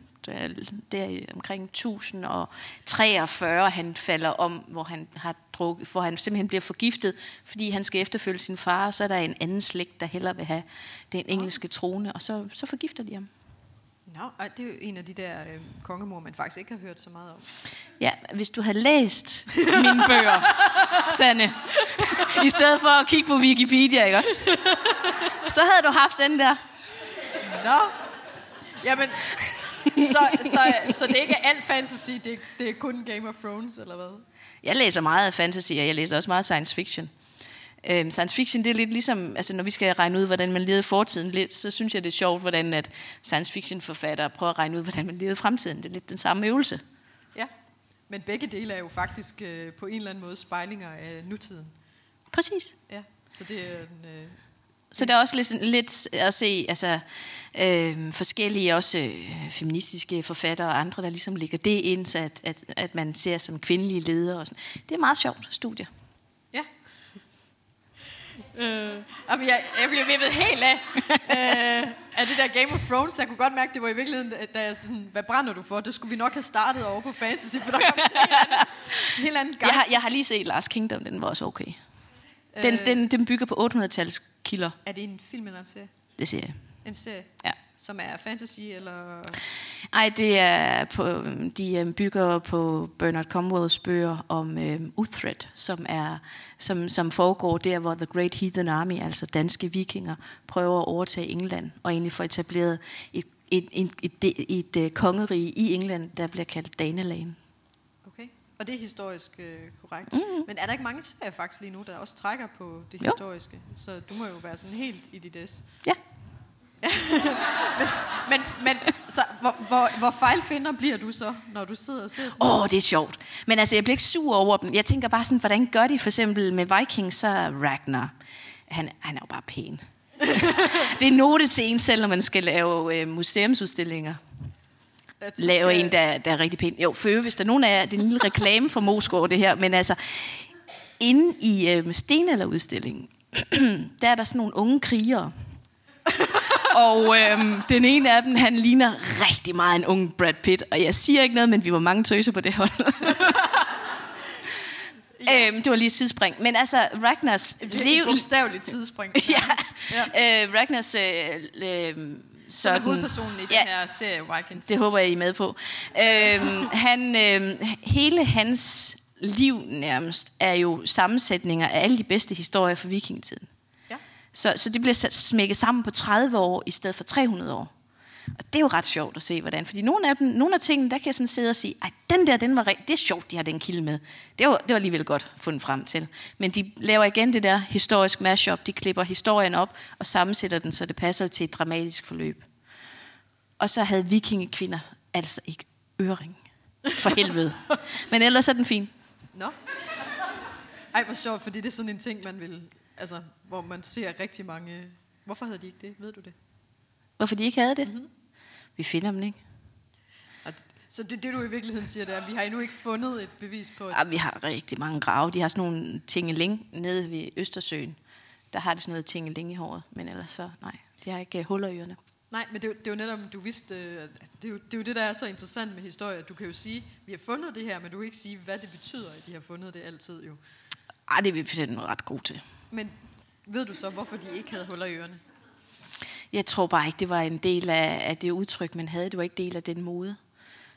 Der omkring tusind og treogfyrre, han falder om, hvor han har drukket, hvor han simpelthen bliver forgiftet, fordi han skal efterfølge sin far, og så er der en anden slægt, der hellere vil have den engelske trone, og så, så forgifter de ham. Nå, no, det er jo en af de der øh, kongemor, man faktisk ikke har hørt så meget om. Ja, hvis du havde læst mine bøger, Sanne, i stedet for at kigge på Wikipedia, ikke også? Så havde du haft den der. Nå, no. Jamen... Så, så, så det ikke er alt fantasy, det, det er kun Game of Thrones, eller hvad? Jeg læser meget af fantasy, og jeg læser også meget science fiction. Øhm, science fiction, det er lidt ligesom, altså når vi skal regne ud, hvordan man levede i fortiden lidt, så synes jeg, det er sjovt, hvordan at science fiction forfattere prøver at regne ud, hvordan man levede i fremtiden. Det er lidt den samme øvelse. Ja, Men begge dele er jo faktisk øh, på en eller anden måde spejlinger af nutiden. Præcis. Ja, så det er en, øh, så der er også lidt, lidt at se altså, øh, forskellige også øh, feministiske forfattere og andre, der ligesom ligger det ind, så at, at, at man ser som kvindelige ledere. Og sådan. Det er et meget sjovt studie. Ja. øh, jeg, jeg blev vippet helt af øh, af det der Game of Thrones. Jeg kunne godt mærke, det var i virkeligheden, da jeg sådan, hvad brænder du for? Det skulle vi nok have startet over på fantasy, for der kom sådan en helt anden, en helt anden gang. Jeg, jeg har lige set Last Kingdom, den var også okay. Den, den, den bygger på otte hundrede-tals kilder. Er det en film eller en serie? Det siger jeg. En serie? Ja. Som er fantasy eller? Nej, det er på, de bygger på Bernard Cornwells bøger om øhm, Uthred, som er som, som foregår der, hvor The Great Heathen Army, altså danske vikinger, prøver at overtage England og egentlig får etableret et, et, et, et, et, et, et kongerige i England, der bliver kaldt Danelagen. Og det er historisk øh, korrekt. Mm-hmm. Men er der ikke mange serier faktisk lige nu, der også trækker på det jo. historiske? Så du må jo være sådan helt i dit S. Ja. men men, men så, hvor, hvor, hvor fejlfinder bliver du så, når du sidder og ser sådan? Åh, oh, det er sjovt. Men altså, jeg bliver ikke sur over dem. Jeg tænker bare sådan, hvordan gør de for eksempel med Vikings, så Ragnar. Han, han er jo bare pæn. Det er note til en selv, når man skal lave øh, museumsudstillinger. Lave en, der, der er rigtig pæn. Jo, føve, hvis der er nogen af jer, det er en lille reklame for Moesgaard, det her. Men altså, inde i øh, stenalderudstillingen, der er der sådan nogle unge krigere. Og øh, den ene af dem, han ligner rigtig meget en ung Brad Pitt. Og jeg siger ikke noget, men vi var mange tøser på det hold. Ja. Øhm, det var lige et sidespring. Men altså, Ragnars... Det er et bogstaveligt sidespring. Ja. Ja. Øh, Ragnars... Øh, øh, Sådan, som er hovedpersonen i den ja, her serie Vikings. Det håber jeg, I er med på. Øhm, han, øhm, hele hans liv nærmest er jo sammensætninger af alle de bedste historier fra vikingetiden. Ja. Så, så det bliver smækket sammen på tredive år i stedet for tre hundrede år. Og det er jo ret sjovt at se, hvordan. Fordi nogle af, dem, nogle af tingene, der kan jeg sådan sidde og sige, ej, den der, den var re- det er sjovt, de har den kilde med. Det var, det var alligevel godt fundet frem til. Men de laver igen det der historisk mashup. De klipper historien op og sammensætter den, så det passer til et dramatisk forløb. Og så havde vikingekvinder altså ikke øring. For helvede. Men ellers er den fin. Nå. Ej, hvor sjovt, fordi det er sådan en ting, man vil... Altså, hvor man ser rigtig mange... Hvorfor havde de ikke det? Ved du det? Hvorfor de ikke havde det? Mm-hmm. Vi finder dem ikke. Så det, det du i virkeligheden siger, det er, at vi har endnu ikke fundet et bevis på... Ja, vi har rigtig mange grave. De har sådan nogle tingeling nede ved Østersøen. Der har det sådan noget tingeling i håret, men ellers så nej. De har ikke huller i ørerne. Nej, men det er jo, det er jo netop, du vidste... Altså, det, er jo, det er jo det, der er så interessant med historie. Du kan jo sige, vi har fundet det her, men du kan ikke sige, hvad det betyder, at de har fundet det altid jo. Ej, det er vi for den ret god til. Men ved du så, hvorfor de ikke havde huller i ørerne? Jeg tror bare ikke, det var en del af, af det udtryk, man havde. Det var ikke del af den mode.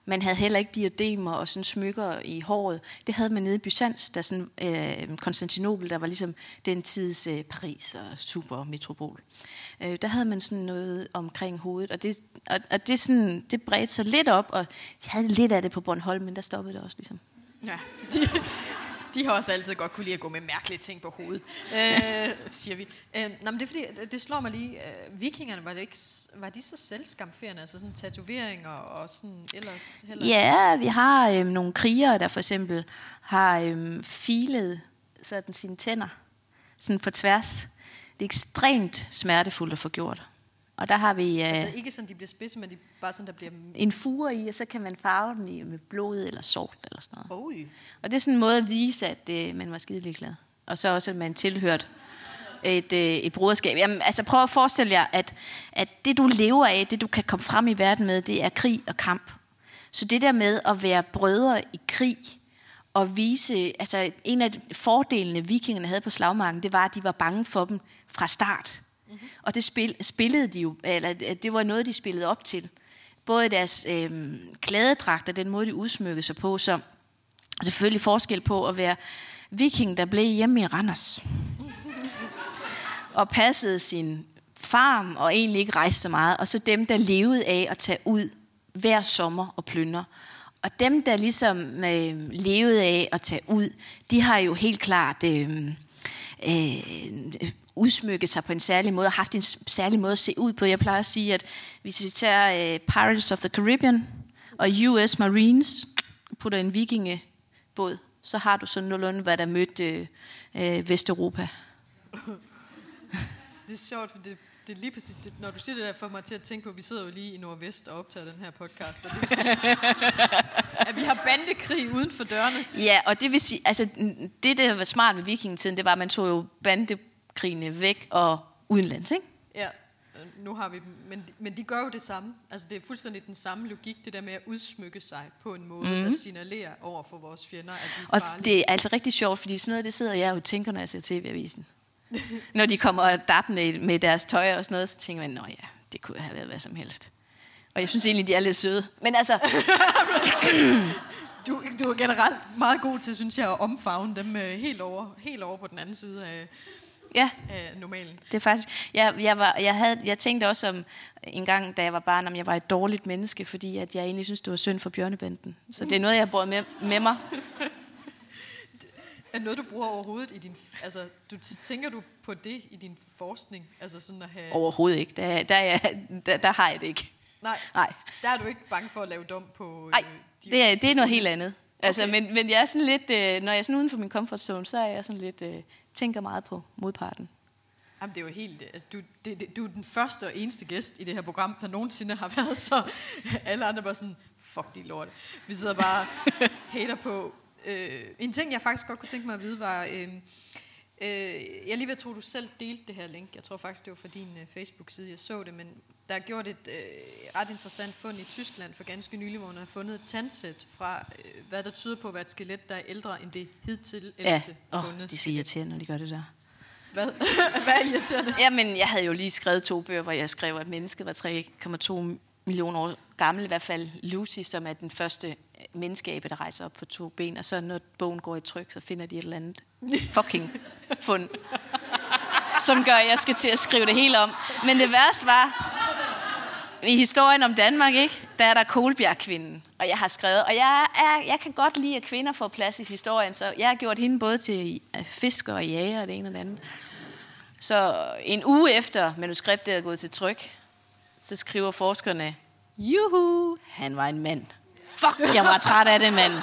Man havde heller ikke diademer og sådan smykker i håret. Det havde man nede i Byzans, der sådan, øh, Konstantinopel, der var ligesom den tids øh, Paris og supermetropol. Øh, der havde man sådan noget omkring hovedet, og det, og, og det, sådan, det bredte sig lidt op, og jeg havde lidt af det på Bornholm, men der stoppede det også ligesom. Ja, de, de har også altid godt kunne lide at gå med mærkelige ting på hovedet, øh, siger vi. Øh, nej, men det er fordi, det slår mig lige, øh, vikingerne, var, det ikke, var de så selvskamferende, altså sådan tatoveringer og sådan ellers? Heller? Ja, vi har øh, nogle krigere, der for eksempel har øh, filet sådan sine tænder sådan på tværs. Det er ekstremt smertefuldt at få gjort. Og der har vi... Øh, altså ikke sådan, de bliver spidse, men de bare sådan, der bliver... En fure i, og så kan man farve den i med blod eller sort eller sådan noget. Oi. Og det er sådan en måde at vise, at øh, man var skidelig glad. Og så også, at man tilhørte et, øh, et broderskab. Jamen, altså prøv at forestille jer, at, at det du lever af, det du kan komme frem i verden med, det er krig og kamp. Så det der med at være brødre i krig, og vise... Altså en af fordelene, vikingerne havde på slagmarken, det var, at de var bange for dem fra start. Mm-hmm. Og det spil, spillede de jo, eller det var noget, de spillede op til. Både deres øh, klædedragter, den måde, de udsmykkede sig på, så selvfølgelig forskel på at være viking, der blev hjemme i Randers. Og passede sin farm, og egentlig ikke rejste så meget. Og så dem, der levede af at tage ud hver sommer og plyndre. Og dem, der ligesom øh, levede af at tage ud, de har jo helt klart... Øh, øh, udsmykket sig på en særlig måde, og haft en særlig måde at se ud på. Jeg plejer at sige, at hvis vi tager uh, Pirates of the Caribbean og U S Marines, putter en vikinge båd, så har du sådan nogenlunde, hvad der mødte øh, Vesteuropa. Det er sjovt, for det, det er lige præcis, det, når du siger det der, får mig til at tænke på, at vi sidder jo lige i Nordvest og optager den her podcast, og det vil sige, at vi har bandekrig uden for dørene. Ja, og det vil sige, altså det der var smart med vikingetiden, det var, at man tog jo bandekrigene væk og udenlands, ikke? Ja, nu har vi dem, men, men de gør jo det samme. Altså det er fuldstændig den samme logik, det der med at udsmykke sig på en måde, mm-hmm. der signalerer over for vores fjender, at de er farlige. Og det er altså rigtig sjovt, fordi sådan noget, det sidder jeg jo og tænker, når jeg ser tv-avisen. Når de kommer dappende med deres tøj og sådan noget, så tænker man, nå ja, det kunne have været hvad som helst. Og jeg synes egentlig, de er lidt søde. Men altså... du, du er generelt meget god til, synes jeg, at omfavne dem helt over, helt over på den anden side af, ja, af normalen. Det er faktisk... Jeg, jeg, var, jeg, havde, jeg tænkte også om en gang, da jeg var barn, om jeg var et dårligt menneske, fordi at jeg egentlig synes, det var synd for bjørnebanden. Så det er noget, jeg har båret med, med mig. Er noget, du bruger overhovedet i din... Altså, du, tænker du på det i din forskning? Altså sådan at have... Overhovedet ikke. Der, der, der, der har jeg det ikke. Nej. Nej, der er du ikke bange for at lave dom på... Nej, øh, det, er, det er noget helt andet. Okay. Altså, men, men jeg er sådan lidt... Øh, når jeg er sådan uden for min comfort zone, så er jeg sådan lidt... Øh, tænker meget på modparten. Jamen, det er jo helt... Altså, du, det, det, du er den første og eneste gæst i det her program, der nogensinde har været, så alle andre var sådan... Fuck de lort. Vi sidder bare hater på... Øh, en ting, jeg faktisk godt kunne tænke mig at vide, var... Øh, øh, jeg lige ved at tro, du selv delte det her link. Jeg tror faktisk, det var fra din øh, Facebook-side, jeg så det. Men der er gjort et øh, ret interessant fund i Tyskland for ganske nylig, hvor man har fundet et tandsæt fra, øh, hvad der tyder på at være et skelet, der er ældre end det hidtil ældste ja. oh, fundet. Ja, det er så irriterende, når de gør det der. Hvad, hvad er irriterende? Jamen, jeg havde jo lige skrevet to bøger, hvor jeg skrev, at mennesket var tre komma to millioner år gammel, i hvert fald Lucy, som er den første... menneskeabe, der rejser op på to ben, og så når bogen går i tryk, så finder de et eller andet fucking fund, som gør, at jeg skal til at skrive det hele om. Men det værste var, i historien om Danmark, ikke? Der er der Kålbjerg-kvinden, og jeg har skrevet, og jeg, er, jeg kan godt lide, at kvinder får plads i historien, så jeg har gjort hende både til fisker og jager, og det ene og det andet. Så en uge efter manuskriptet er gået til tryk, så skriver forskerne, juhu, han var en mand. Fuck, jeg var træt af det, mand.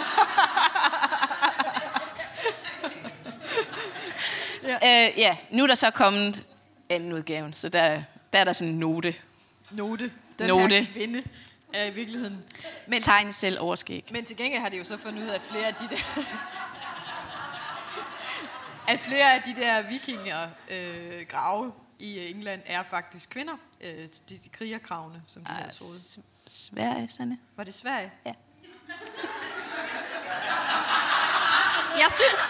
Ja, øh, yeah. Nu er der så kommet anden udgaven, så der, der er der sådan en note. Note. Den note. Her kvinde er i virkeligheden... Men, tegn selv overskæg. Men til gengæld har de jo så fundet ud af flere af de der... at flere af de der vikinger øh, grave i England er faktisk kvinder. Øh, de, de krigergravene, som de har troet. Sverige, Sanne. Var det Sverige? Ja. Jeg synes,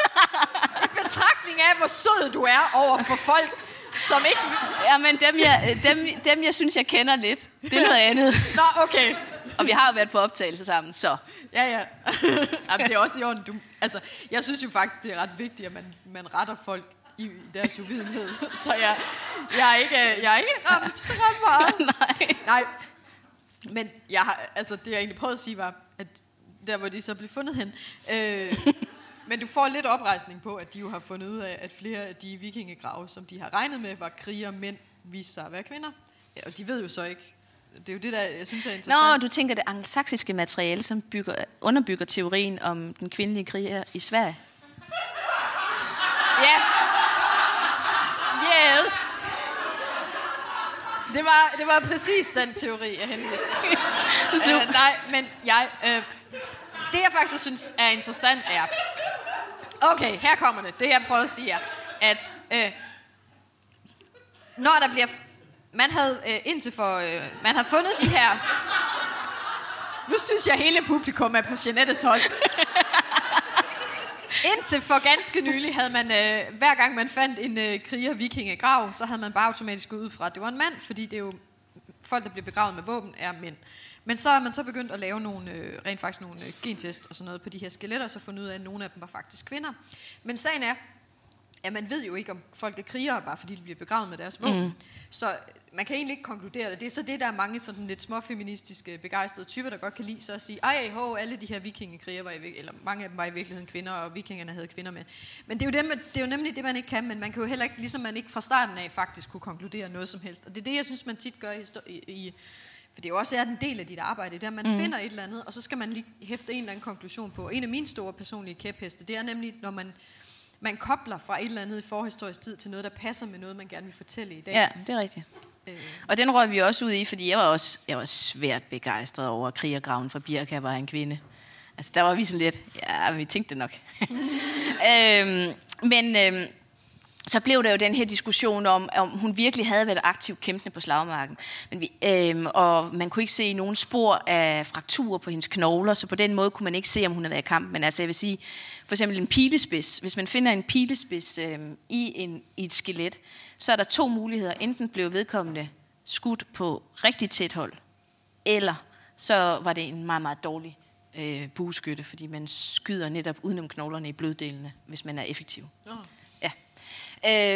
i betragtning af, hvor sød du er over for folk, som ikke... Jamen, dem jeg, dem, dem, jeg synes, jeg kender lidt. Det er noget andet. Nå, okay. Og vi har jo været på optagelse sammen, så... Ja, ja. Jamen, det er også i orden. Du, altså, jeg synes jo faktisk, det er ret vigtigt, at man, man retter folk i deres uvidenhed. Så jeg, jeg, er, ikke, jeg er ikke ramt så meget. Nej. Nej. Men jeg har, altså det jeg egentlig prøvede at sige var, at der hvor de så blev fundet hen. Øh, men du får lidt oprejsning på, at de jo har fundet ud af, at flere af de vikingegrave, som de har regnet med, var kriger, mænd, viste sig at være kvinder. Ja, og de ved jo så ikke. Det er jo det, der jeg synes er interessant. Nå, du tænker det angelsaksiske materiale, som bygger, underbygger teorien om den kvindelige kriger i Sverige. Ja. Yeah. Yes. Det var, det var præcis den teori, jeg henviste. uh, nej, men jeg... Uh, det, jeg faktisk synes er interessant, er... Okay, her kommer det. Det, jeg prøver at sige, er, at... Uh, når der bliver... Man havde uh, indtil for... Uh, man havde fundet de her... Nu synes jeg, hele publikum er på Jeanettes hold. Indtil for ganske nylig havde man, øh, hver gang man fandt en øh, kriger-vikingegrav, så havde man bare automatisk gået ud fra, at det var en mand, fordi det er jo folk, der bliver begravet med våben, er mænd. Men så er man så begyndt at lave nogle, øh, rent faktisk nogle øh, gentest og sådan noget på de her skeletter, og så fundet ud af, at nogle af dem var faktisk kvinder. Men sagen er, at man ved jo ikke, om folk er krigere, bare fordi de bliver begravet med deres våben. Mm. Så man kan egentlig ikke konkludere det. Det er så det, der er mange sådan lidt småfeministiske, begejstrede typer, der godt kan lide så at sige, ej, ho, alle de her vikingekriger var i, eller mange af dem var i virkeligheden kvinder, og vikingerne havde kvinder med. Men det er, jo dem, det er jo nemlig det, man ikke kan, men man kan jo heller ikke, ligesom man ikke fra starten af faktisk kunne konkludere noget som helst. Og det er det, jeg synes, man tit gør i, i For det er jo også en del af dit arbejde, det er, at man mm. finder et eller andet, og så skal man lige hæfte en eller anden konklusion på. En af mine store personlige kæpheste, det er nemlig, når man, man kobler fra et eller andet i forhistorisk tid til noget, der passer med noget, man gerne vil fortælle i dag. Ja, det er rigtigt. Øh. Og den røg vi også ud i, fordi jeg var, også, jeg var svært begejstret over, at krigergraven fra Birka var en kvinde. Altså, der var vi sådan lidt, ja, vi tænkte det nok. øhm, men øhm, så blev der jo den her diskussion om, om hun virkelig havde været aktivt kæmpende på slagmarken. Men vi, øhm, og man kunne ikke se nogen spor af frakturer på hendes knogler, så på den måde kunne man ikke se, om hun havde været i kamp. Men altså, jeg vil sige, for eksempel en pilespids. Hvis man finder en pilespids øhm, i, en, i et skelet, så er der to muligheder. Enten blev vedkommende skudt på rigtig tæt hold, eller så var det en meget, meget dårlig Øh, bueskytte, fordi man skyder netop udenom knoglerne i bløddelene, hvis man er effektiv. Oh. Ja.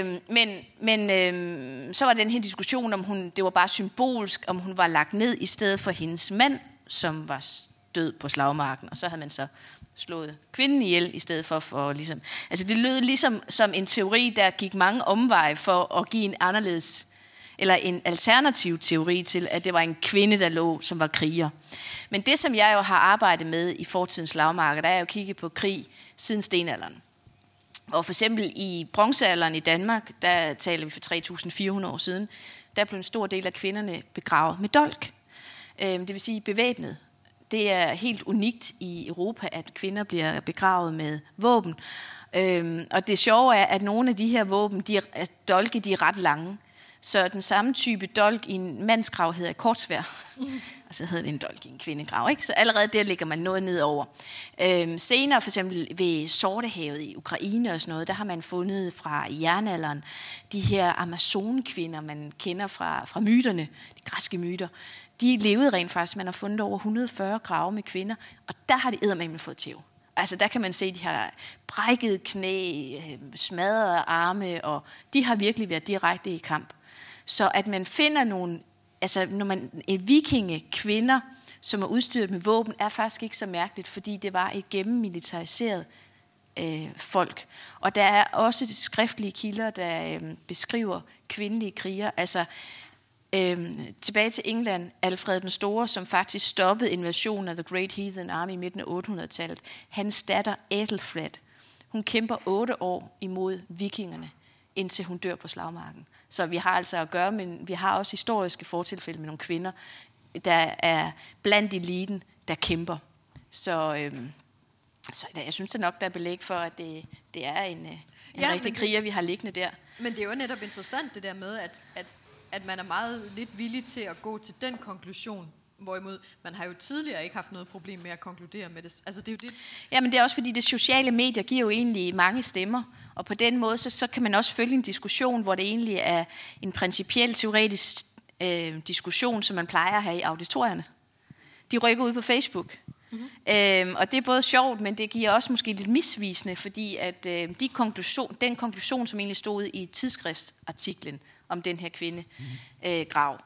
Øh, men men øh, så var den her diskussion, om hun, det var bare symbolsk, om hun var lagt ned i stedet for hendes mand, som var død på slagmarken, og så havde man så slået kvinden ihjel i stedet for, for ligesom, altså det lød ligesom som en teori, der gik mange omveje for at give en anderledes eller en alternativ teori til, at det var en kvinde, der lå, som var kriger. Men det, som jeg jo har arbejdet med i Fortidens Slagmarker, der er jo kigget på krig siden stenalderen. Og for eksempel i bronzealderen i Danmark, der taler vi for tre tusind fire hundrede år siden, der blev en stor del af kvinderne begravet med dolk. Det vil sige bevæbnet. Det er helt unikt i Europa, at kvinder bliver begravet med våben. Og det sjove er, at nogle af de her våben, de er, altså dolke, de er ret lange. Så den samme type dolk i en mandsgrav hedder et kortsvær. Mm. Og så hedder det en dolk i en kvindegrav. Ikke? Så allerede der ligger man noget nedover. Øhm, senere for eksempel ved Sortehavet i Ukraine og sådan noget, der har man fundet fra jernalderen de her amazonkvinder, man kender fra, fra myterne, de græske myter. De levede rent faktisk. Man har fundet over et hundrede og fyrre grave med kvinder, og der har de eddermame fået tæv. Altså der kan man se, de har brækket knæ, smadrede arme, og de har virkelig været direkte i kamp. Så at man finder nogle, altså når man en vikingekvinder, som er udstyret med våben, er faktisk ikke så mærkeligt, fordi det var et gennemmilitariseret øh, folk. Og der er også de skriftlige kilder, der øh, beskriver kvindelige kriger. Altså øh, tilbage til England, Alfred den Store, som faktisk stoppede invasionen af The Great Heathen Army i midten af otte hundrede-tallet. Hans datter Æthelflæd, hun kæmper otte år imod vikingerne, indtil hun dør på slagmarken. Så vi har altså at gøre, men vi har også historiske fortilfælde med nogle kvinder, der er blandt eliten, der kæmper. Så, øhm, så jeg synes det nok, der er belæg for, at det, det er en, en ja, rigtig kriger, vi har liggende der. Men det er jo netop interessant det der med, at, at, at man er meget lidt villig til at gå til den konklusion, hvorimod man har jo tidligere ikke haft noget problem med at konkludere med det. Altså, det er jo det. Ja, men det er også fordi, det sociale medier giver jo egentlig mange stemmer, og på den måde, så, så kan man også følge en diskussion, hvor det egentlig er en principiel, teoretisk øh, diskussion, som man plejer at have i auditorierne. De rykker ud på Facebook. Mm-hmm. Øhm, og det er både sjovt, men det giver også måske lidt misvisende, fordi at, øh, de konklusion, den konklusion, som egentlig stod i tidsskriftsartiklen om den her kvindegrav, øh,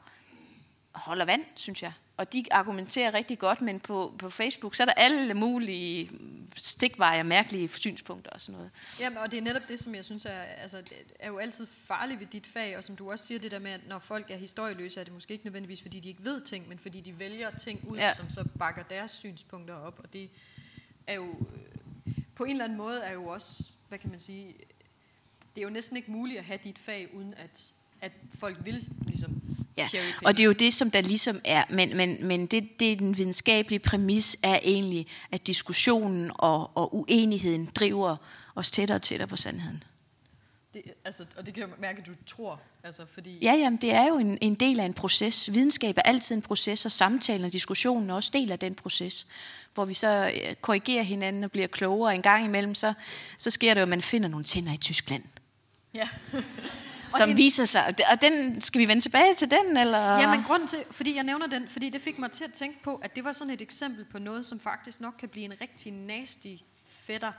holder vand, synes jeg. Og de argumenterer rigtig godt, men på, på Facebook, så er der alle mulige stikveje og mærkelige synspunkter og sådan noget. Jamen, og det er netop det, som jeg synes er, altså, er jo altid farligt ved dit fag, og som du også siger, det der med, at når folk er historieløse, er det måske ikke nødvendigvis, fordi de ikke ved ting, men fordi de vælger ting ud, ja, som så bakker deres synspunkter op, og det er jo på en eller anden måde er jo også, hvad kan man sige, det er jo næsten ikke muligt at have dit fag, uden at, at folk vil ligesom. Ja, og det er jo det, som der ligesom er, men, men, men det, det er den videnskabelige præmis, er egentlig, at diskussionen og, og uenigheden driver os tættere og tættere på sandheden. Det, altså, og det kan jeg mærke, at du tror. Altså, fordi ja, jamen, det er jo en, en del af en proces. Videnskab er altid en proces, og samtalen og diskussionen er også del af den proces, hvor vi så korrigerer hinanden og bliver klogere. En gang imellem, så, så sker det jo, at man finder nogle tænder i Tyskland. Ja, som den viser sig, og den skal vi vende tilbage til den, eller? Ja, men grunden til, fordi jeg nævner den, fordi det fik mig til at tænke på, at det var sådan et eksempel på noget, som faktisk nok kan blive en rigtig nasty fætter,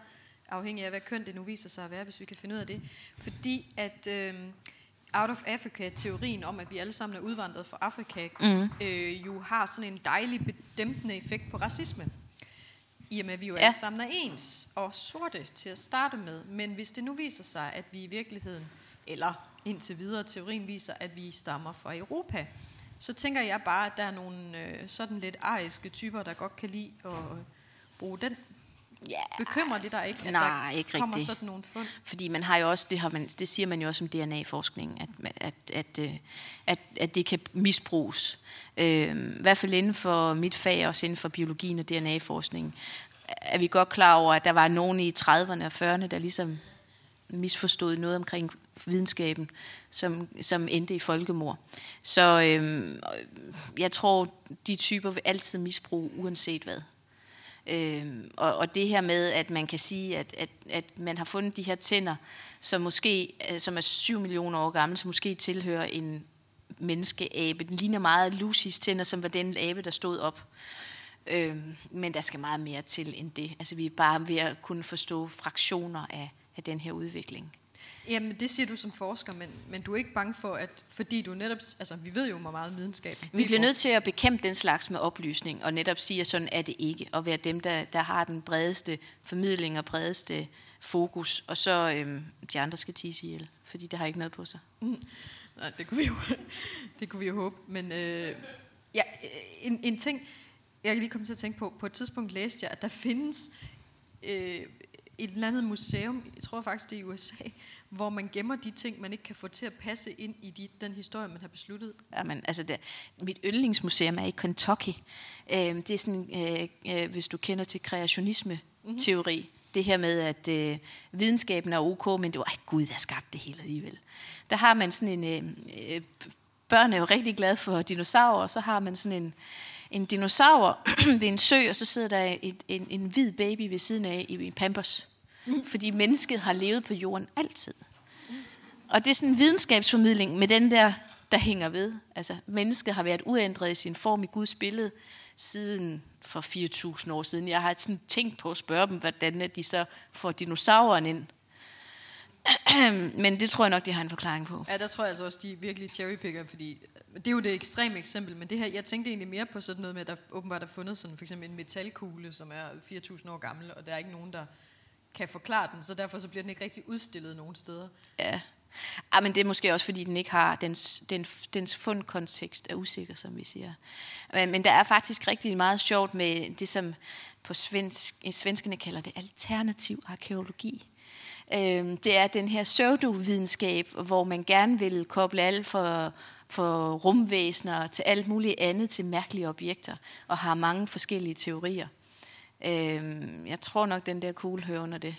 afhængig af hvad køn det nu viser sig at være, hvis vi kan finde ud af det, fordi at øh, Out of Africa-teorien om, at vi alle sammen er udvandret fra Afrika, mm. øh, jo har sådan en dejlig bedæmpende effekt på racisme. I og med, at vi jo alle ja. sammen er ens og sorte til at starte med, men hvis det nu viser sig, at vi i virkeligheden eller indtil videre teorien viser, at vi stammer fra Europa, så tænker jeg bare, at der er nogle øh, sådan lidt ariske typer, der godt kan lide at øh, bruge den. Yeah. Bekymrer det der ikke, at nej, der ikke kommer rigtig sådan nogle fund? Fordi man har jo også, det, har man, det siger man jo også om D N A-forskning, at, at, at, at, at det kan misbruges. Øh, I hvert fald inden for mit fag, også inden for biologien og D N A-forskningen, er vi godt klar over, at der var nogen i trediverne og fyrrerne, der ligesom misforstod noget omkring videnskaben, som, som endte i folkemord. Så øh, jeg tror, de typer vil altid misbruge, uanset hvad. Øh, og, og det her med, at man kan sige, at, at, at man har fundet de her tænder, som måske som er syv millioner år gamle, som måske tilhører en menneskeabe. Den ligner meget Lucys tænder, som var den abe, der stod op. Øh, men der skal meget mere til end det. Altså vi er bare ved at kunne forstå fraktioner af, af den her udvikling. Jamen det siger du som forsker, men, men du er ikke bange for, at fordi du netop, altså vi ved jo meget videnskab. Vi bliver nødt til at bekæmpe den slags med oplysning, og netop sige, at sådan er det ikke, og være dem, der, der har den bredeste formidling og bredeste fokus, og så øhm, de andre skal tisse ihjel, fordi det har ikke noget på sig. Mm. Nej, det kunne vi jo, det kunne vi jo håbe, men øh, ja, en, en ting, jeg lige kom til at tænke på, på et tidspunkt læste jeg, at der findes øh, et eller andet museum, jeg tror faktisk det er i U S A, hvor man gemmer de ting, man ikke kan få til at passe ind i de, den historie, man har besluttet. Jamen, altså det, mit yndlingsmuseum er i Kentucky. Øh, det er sådan, øh, øh, hvis du kender til kreationisme-teori, mm-hmm. det her med, at øh, videnskaben er ok, men det var ikke Gud, der skabte det hele alligevel. Der har man sådan en... Øh, øh, børn er jo rigtig glade for dinosaurer, og så har man sådan en... en dinosaur ved en sø, og så sidder der et, en, en hvid baby ved siden af i Pampers. Fordi mennesket har levet på jorden altid. Og det er sådan en videnskabsformidling med den der, der hænger ved. Altså, mennesket har været uændret i sin form i Guds billede siden for fire tusind år siden. Jeg har sådan tænkt på at spørge dem, hvordan de så får dinosauren ind. Men det tror jeg nok, de har en forklaring på. Ja, der tror jeg altså også, de virkelig cherrypicker, fordi... Det er jo det ekstreme eksempel, men det her, jeg tænkte egentlig mere på sådan noget med, at der åbenbart er fundet sådan for eksempel en metalkugle, som er fire tusind år gammel, og der er ikke nogen, der kan forklare den, så derfor så bliver den ikke rigtig udstillet nogen steder. Ja, ja men det er måske også, fordi den ikke har, dens, dens, dens fundkontekst er usikker, som vi siger. Men, men der er faktisk rigtig meget sjovt med det, som på svensk, svenskerne kalder det alternativ arkæologi. Det er den her pseudovidenskab, hvor man gerne vil koble alt for... for rumvæsener til alt muligt andet til mærkelige objekter, og har mange forskellige teorier. Øhm, jeg tror nok, den der kugle hører under det.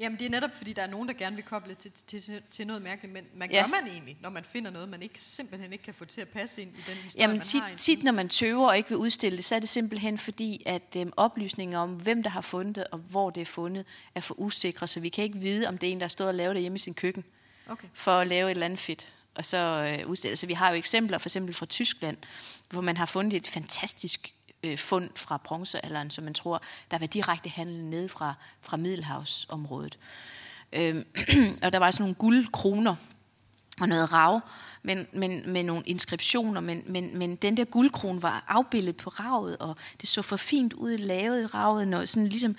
Jamen det er netop, fordi der er nogen, der gerne vil koble til, til, til noget mærkeligt, men man gør ja. man egentlig, når man finder noget, man ikke, simpelthen ikke kan få til at passe ind i den historie, Jamen, tit, man har. Jamen tit, når man tøver og ikke vil udstille det, så er det simpelthen fordi, at øhm, oplysninger om, hvem der har fundet det, og hvor det er fundet, er for usikre, så vi kan ikke vide, om det er en, der står og laver det hjemme i sin køkken, okay. for at lave et eller andet fedt. Og så øh, udstiller. Så vi har jo eksempler, for eksempel fra Tyskland, hvor man har fundet et fantastisk øh, fund fra bronzealderen, som man tror, der var direkte handlet ned fra, fra Middelhavsområdet. Øh, og der var sådan nogle guldkroner og noget rav, men, men, med nogle inskriptioner, men, men, men den der guldkrone var afbildet på ravet, og det så for fint ud, lavet i ravet, og, sådan ligesom,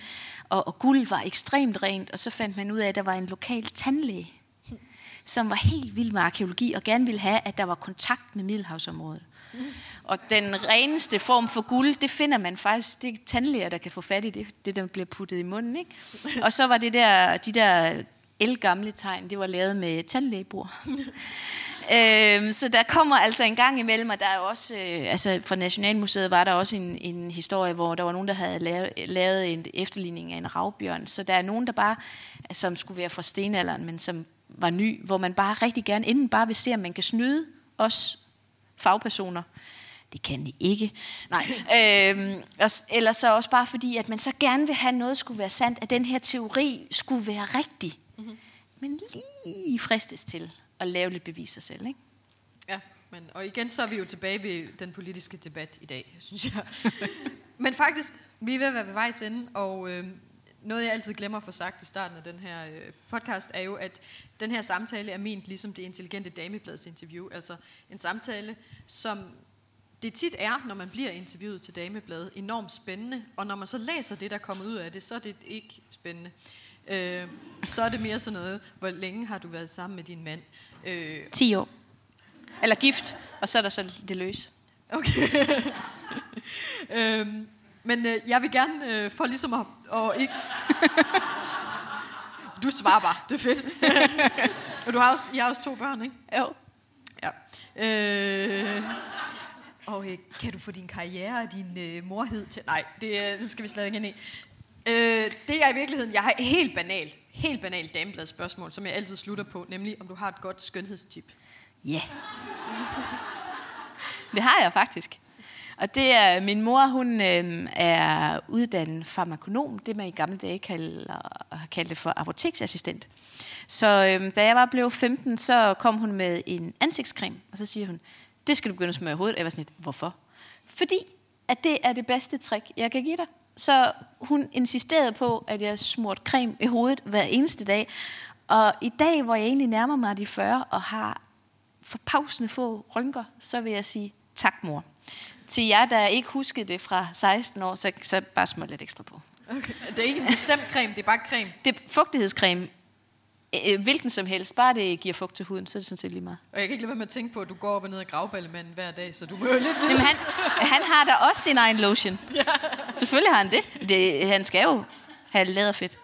og, og guld var ekstremt rent, og så fandt man ud af, at der var en lokal tandlæge, som var helt vild med arkæologi, og gerne ville have, at der var kontakt med Middelhavsområdet. Mm. Og den reneste form for guld, det finder man faktisk, det er tandlæger, der kan få fat i det, det der bliver puttet i munden, ikke? Og så var det der, de der ældgamle tegn, det var lavet med tandlægebord. øhm, så der kommer altså en gang imellem, og der er også, øh, altså fra Nationalmuseet var der også en, en historie, hvor der var nogen, der havde lavet, lavet en efterligning af en ravbjørn, så der er nogen, der bare, som skulle være fra stenalderen, men som var ny, hvor man bare rigtig gerne inden bare vil se, om man kan snyde os fagpersoner. Det kan de ikke. Nej. Øhm, og, eller så også bare fordi, at man så gerne vil have, at noget skulle være sandt, at den her teori skulle være rigtig. Mm-hmm. Men lige fristes til at lave lidt beviser selv, ikke? Ja, men, og igen så er vi jo tilbage ved den politiske debat i dag, synes jeg. Men faktisk, vi er ved at være ved vejs ende, og... Øh, noget, jeg altid glemmer at få sagt i starten af den her podcast, er jo, at den her samtale er ment ligesom det intelligente dameblads interview. Altså en samtale, som det tit er, når man bliver interviewet til damebladet, enormt spændende. Og når man så læser det, der kommer ud af det, så er det ikke spændende. Øh, så er det mere sådan noget, hvor længe har du været sammen med din mand? Øh, ti år. Eller gift, og så er der så det løs. Okay. øhm, men øh, jeg vil gerne, øh, for ligesom at... Og ikke du svarer bare, det er fedt. Og du har også, I har også to børn, ikke? Jo. Ja. Øh, og øh, kan du få din karriere og din øh, morhed til... Nej, det, øh, det skal vi slet ikke ind i. Øh, det er i virkeligheden, jeg har et helt banalt, helt banalt damebladspørgsmål, som jeg altid slutter på, nemlig om du har et godt skønhedstip. Ja. Yeah. Det har jeg faktisk. Og det er, min mor, hun øh, er uddannet farmakonom, det man i gamle dage kalder, kaldte for apoteksassistent. Så øh, da jeg var blevet femten, så kom hun med en ansigtscreme, og så siger hun, det skal du begynde at smøre i hovedet. Jeg var sådan lidt, hvorfor? Fordi at det er det bedste trick, jeg kan give dig. Så hun insisterede på, at jeg smurte creme i hovedet hver eneste dag. Og i dag, hvor jeg egentlig nærmer mig de fyrre og har forpausende få rynker, så vil jeg sige tak, mor. Til jer, der ikke huskede det fra seksten år, så, så bare smør lidt ekstra på. Okay. Det er ikke en bestemt creme, det er bare creme? Det er fugtighedscreme. Hvilken som helst, bare det giver fugt til huden, så er det sådan set lige meget. Og jeg kan ikke lade være med at tænke på, at du går op og ned af Gravballemanden hver dag, så du må jo lidt vide. Jamen han, han har da også sin egen lotion. Ja. Selvfølgelig har han det. det. Han skal jo have læderfedt.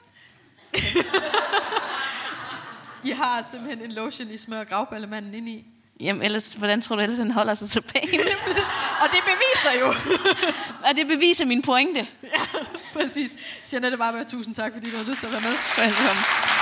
I har simpelthen en lotion, I smører Gravballemanden ind i. Jamen ellers, hvordan tror du ellers, han holder sig så pænt? Og det beviser jo. Og det beviser min pointe. Ja, præcis. Jeanette Warberg, tusind tak, fordi du har lyst til at være med. Velkommen.